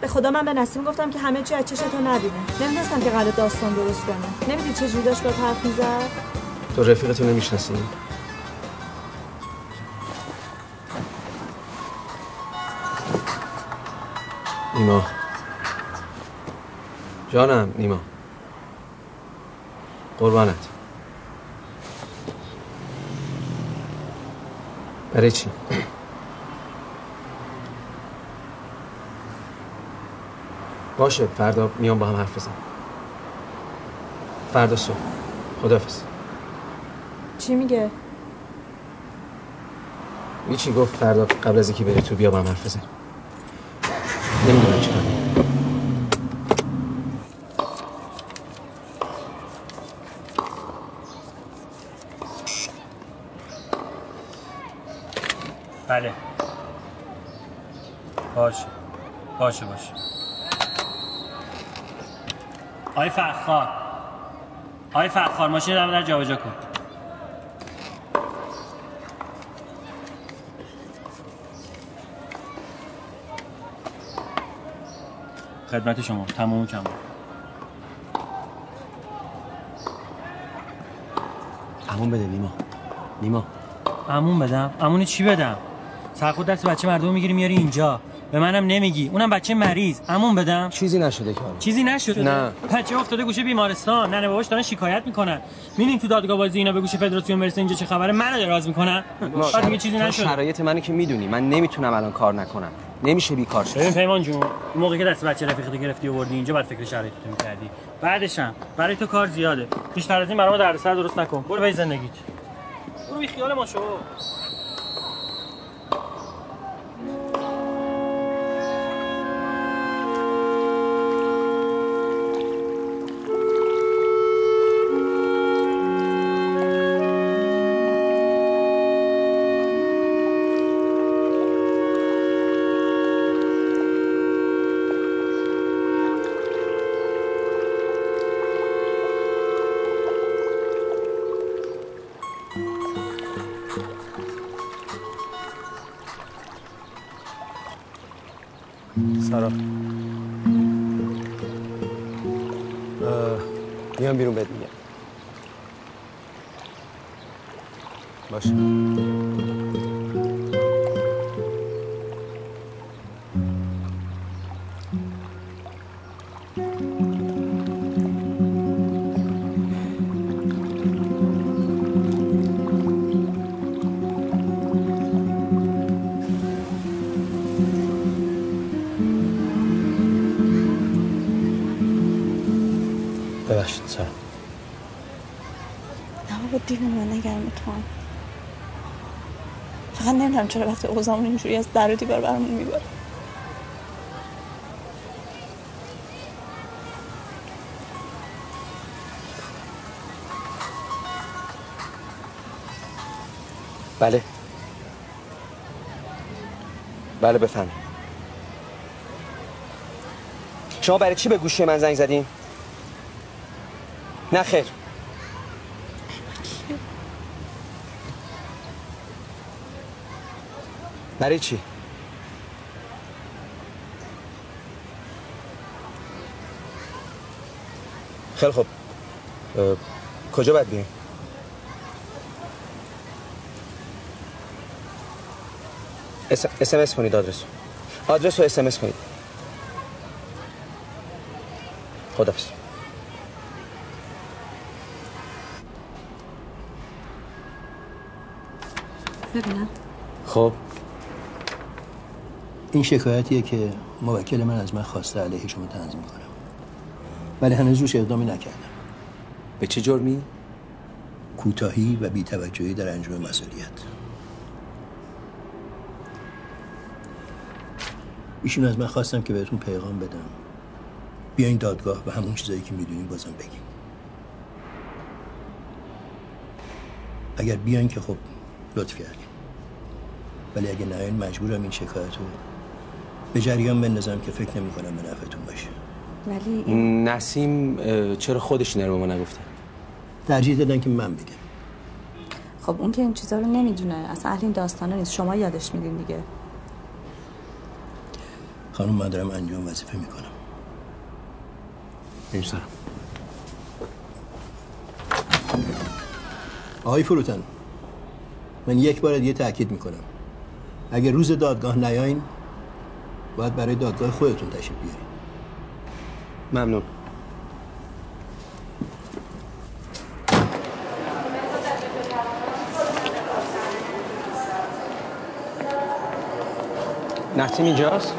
به خدا من به نسیم گفتم که همه چی از چشتو نبینه. نمیدونستم که قراره داستان درست کنه. نمیدی چه جوری داشت با حرف می‌زد؟ تو رفیقتو نمی‌شناسی؟ نیما. جانم نیما. قربانت. برای چی؟ باشه فردا میام با هم حرف بزنیم. فردا صبح. خداحافظ. چی میگه؟ هیچی، گفت فردا قبل از اینکه بری تو بیا با هم حرف بزنیم. نمیدونم چیکار کنم. بله باشه باشه باشه. آی فرخار، آی فرخار ماشین رو در جابجا کن. خدمت شما. تمام کمال. عمون بده نیما. نیما عمون بدم؟ عمون چی بدم؟ سرخود دست بچه مردم میگیری میاری اینجا، به منم نمیگی، اونم بچه مریض. عموم بدم؟ چیزی نشده که حالا. چیزی نشده؟ نه. بچه افتاده گوشه بیمارستان، ننه باباش دارن شکایت میکنن. میبینین تو دادگاه بازی اینا به گوشه فدراسیون برسه اینجا چه خبره؟ منو دراز میکنن. بعد میگه چیزی نشده. شرایط منو که میدونی، من نمیتونم الان کار نکنم. نمیشه بیکار شد. ببین پیمان جون، موقعی که دست بچه رفیقت گرفتی آوردی اینجا بعد فکر شرایطتو میکردی. بعدش هم برای تو کار زیاده. بیشتر از این برام دردسر درست نکن. برو به زندگیت. برو بی خیال ما شو. طرف. میام بیرون بهت میگم. باشه. چرا وقتی اوزامون اینجوری از در و دیوار برمون میباره؟ بله بله بفهم. شما برای چی به گوشی من زنگ زدین؟ نه خیر. برای چی؟ خیلی خوب. اه... کجا باید بیاییم؟ اس... اسمس کنید آدرسو. آدرسو اسمس کنید. خداحافظ. ببینم. خب این شکایتیه که موکل من از من خواسته علیه شما تنظیم کنم، ولی هنوز روش اقدامی نکردم. به چه جرمی؟ کوتاهی و بی‌توجهی در انجام مسئولیت. ایشون از من خواستم که بهتون پیغام بدم بیاین دادگاه و همون چیزایی که میدونین بازم بگین. اگر بیاین که خب لطف کردین، ولی اگه نه مجبورم این شکایتو به جریان بندازم که فکر نمی کنم به نفعتون باشه. ولی نسیم چرا خودش این رو به ما نگفته؟ ترجیح دادن که من بگم. خب اون که این چیزا رو نمیدونه، اصلا اهل این داستانا نیست. شما یادش میدین دیگه. خانم من دارم انجام وظیفه میکنم. میرسم. آقای فروتن، من یک بار دیگه تاکید میکنم اگه روز دادگاه نیاین باید برای دادگاه خودتون تشریف بیارین. ممنون. نسیم اینجاست؟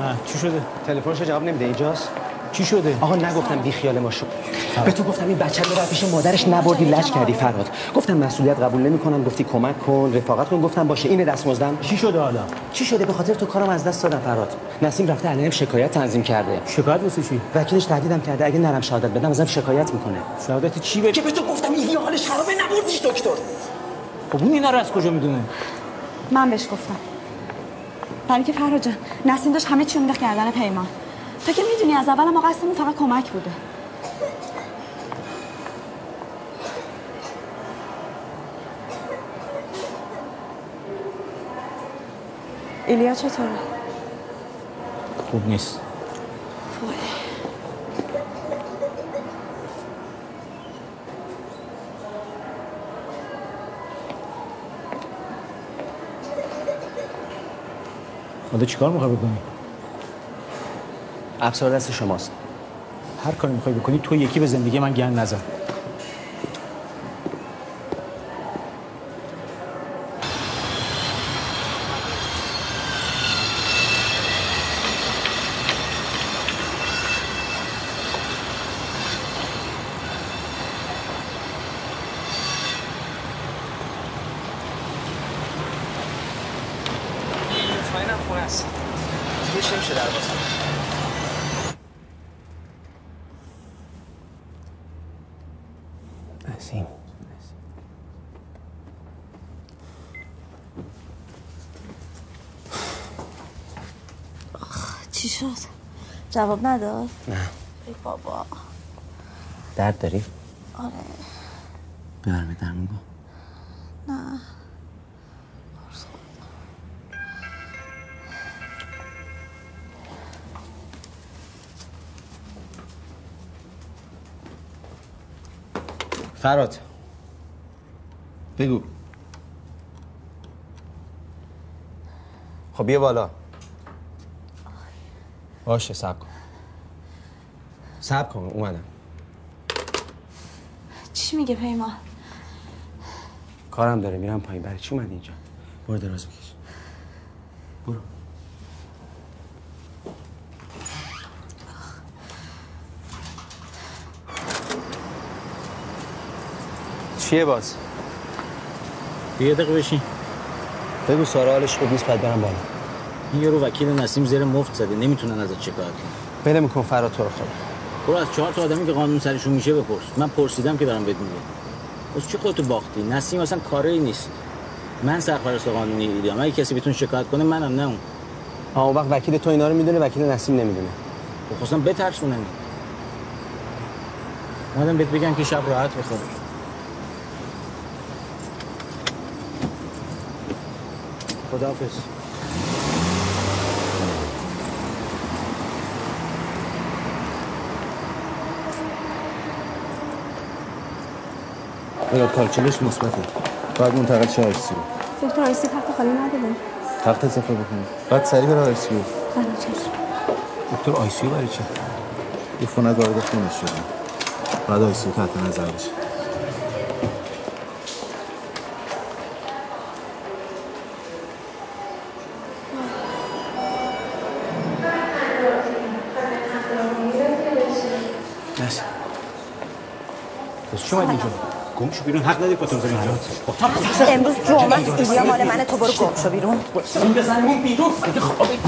نه. چی شده؟ تلفنش جواب نمیده. اینجاست؟ چی شده؟ آقا نگفتم بی خیال ما شو. به تو گفتم این بچه رو پیش مادرش نبردی لج کردی فرهاد. گفتم مسئولیت قبول نمی‌کنم، گفتی کمک کن، رفاقت کن، گفتم باشه. اینه دستمزدم. چی شده حالا؟ چی شده؟ به خاطر تو کارم از دست دادم فرهاد. نسیم رفته علیم شکایت تنظیم کرده. شکایت واسه چی؟ وکیلش تهدیدم کرده اگه نرم شهادت بدم ازم شکایت میکنه. شهادت چی بده؟ که به تو گفتم این حالش خرابه نبردیش دکتر. خب اون اینا رو از کجا میدونه؟ من بهش گفتم. برای که فرهاد جان نسیم داشت همه چی می‌ریخت گردن پیمان. تو که میدونی از اول ما قصدمون فقط کمک بوده. ایلیا چطوره؟ خوب نیست. فوله. حالا چیکار میخوای بکنی؟ افسار دست شماست. هر کاری میخوای بکنی تو یکی به زندگی من گند نزن. جواب نداد؟ نه. ای بابا. درد داری؟ آره. بیارم درمون با. نه. فرات بگو. خب بیا بالا. باشه صبر کن. صبر کن اومدم. چی میگه پیمان؟ کارم داره میرم پایین. برای چی اومد اینجا؟ برو دراز بکش. برو. چیه باز؟ یه دقیقه بشین. بگو سارا حالش خوب نیست بعد برم بالا. این یارو وکیل نسیم زیر مفت زده نمیتونن ازت چیکار کنن. بله میکن فرات تو رو خدا. برو از چهار تا آدمی که قانون سرشون میشه بپرس. من پرسیدم که برام بد میگه. بس چی خودتو باختی؟ نسیم اصلا کاری نیست. من سرپرست قانونی ایدام. اگه کسی بتونه شکایت کنه منم نه اون. آها وقت وکیل تو اینا رو میدونه وکیل نسیم نمیدونه. خصوصا بترسونن. مادام بهت بگن که شب راحت بخواب. خداحافظ. اگر کالچلش مثبته بعد منتقل شه آی سی یو. دکتر آی سی تخت خالی نداره. تخت اضافه بکنید بعد سریع برای آی سی یو. برای چشم. دکتر آی سی یو برای چه؟ یه فونه وارد خونش شده. بعد آی سی یو تحت نظر بشه. نسیم شما اینجا گم شو بیرون. حق نداری پاتو بزنی اینجا. امروز جمعه ایدیا مال منه. تو برو گم شو بیرون. این بزنمون بیرون.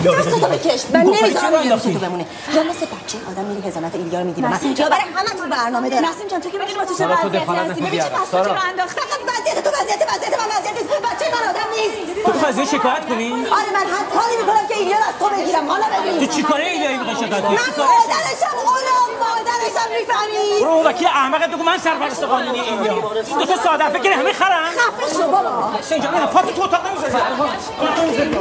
برو صدا بکش. من نمیذارم بیرون صدا بمونه. یا مثل بچه آدم میری هزانت ایدیا رو میگیری. نسیم جان برای همه تو برنامه دارم. نسیم جان تو که ببین با تو چه وضعیتی ببین چه پسوچه رو انداخته. وضعیت تو وضعیت وضعیت من وضعیت بچه من آدم نیست. تو قضیه شکایت کنی؟ آره من حد حالی میکنم که ایدیا از تو بگیرم. حالا ببین تو چیکاره ایدیا میخوای شکایت کنی؟ من مادرشم غلام مادرشم میفهمی؟ برو وکیل احمقت بگو من سرپرست قانونی ایدیا. تو تو ساده فکر همه خرم خفه شو بابا. حسین جان پاتو تو اتاق نمیذاری. پاتو نمیذاری.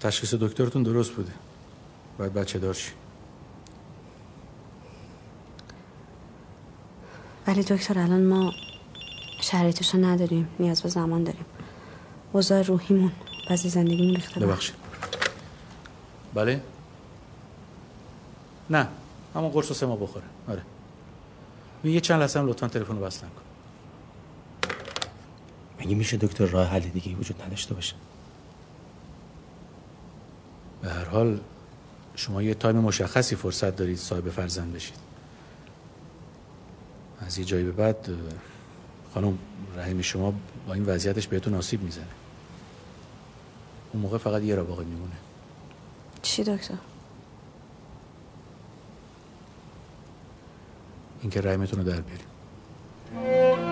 تشخیص دکترتون درست بوده. باید بچه دار شی. ولی دکتر الان ما شرایطش رو نداریم. نیاز به زمان داریم. اوضاع روحیمون بعضی زندگیمون ریخته. ببخشید. بله؟ نه. همون قرص رو سه ما بخوره. آره. یه چند لحظه هم لطفاً تلفن رو بسته کن. مگه میشه دکتر راه حل دیگه‌ای وجود نداشته باشه؟ به هر حال شما یه تایم مشخصی فرصت دارید صاحب فرزند بشید. از یه جایی به بعد خانم رحیم شما با این وضعیتش بهتون آسیب میزنه. اون موقع فقط یه راه باقی میمونه. چی دکتر؟ اینکه رحمتون رو در بیاریم.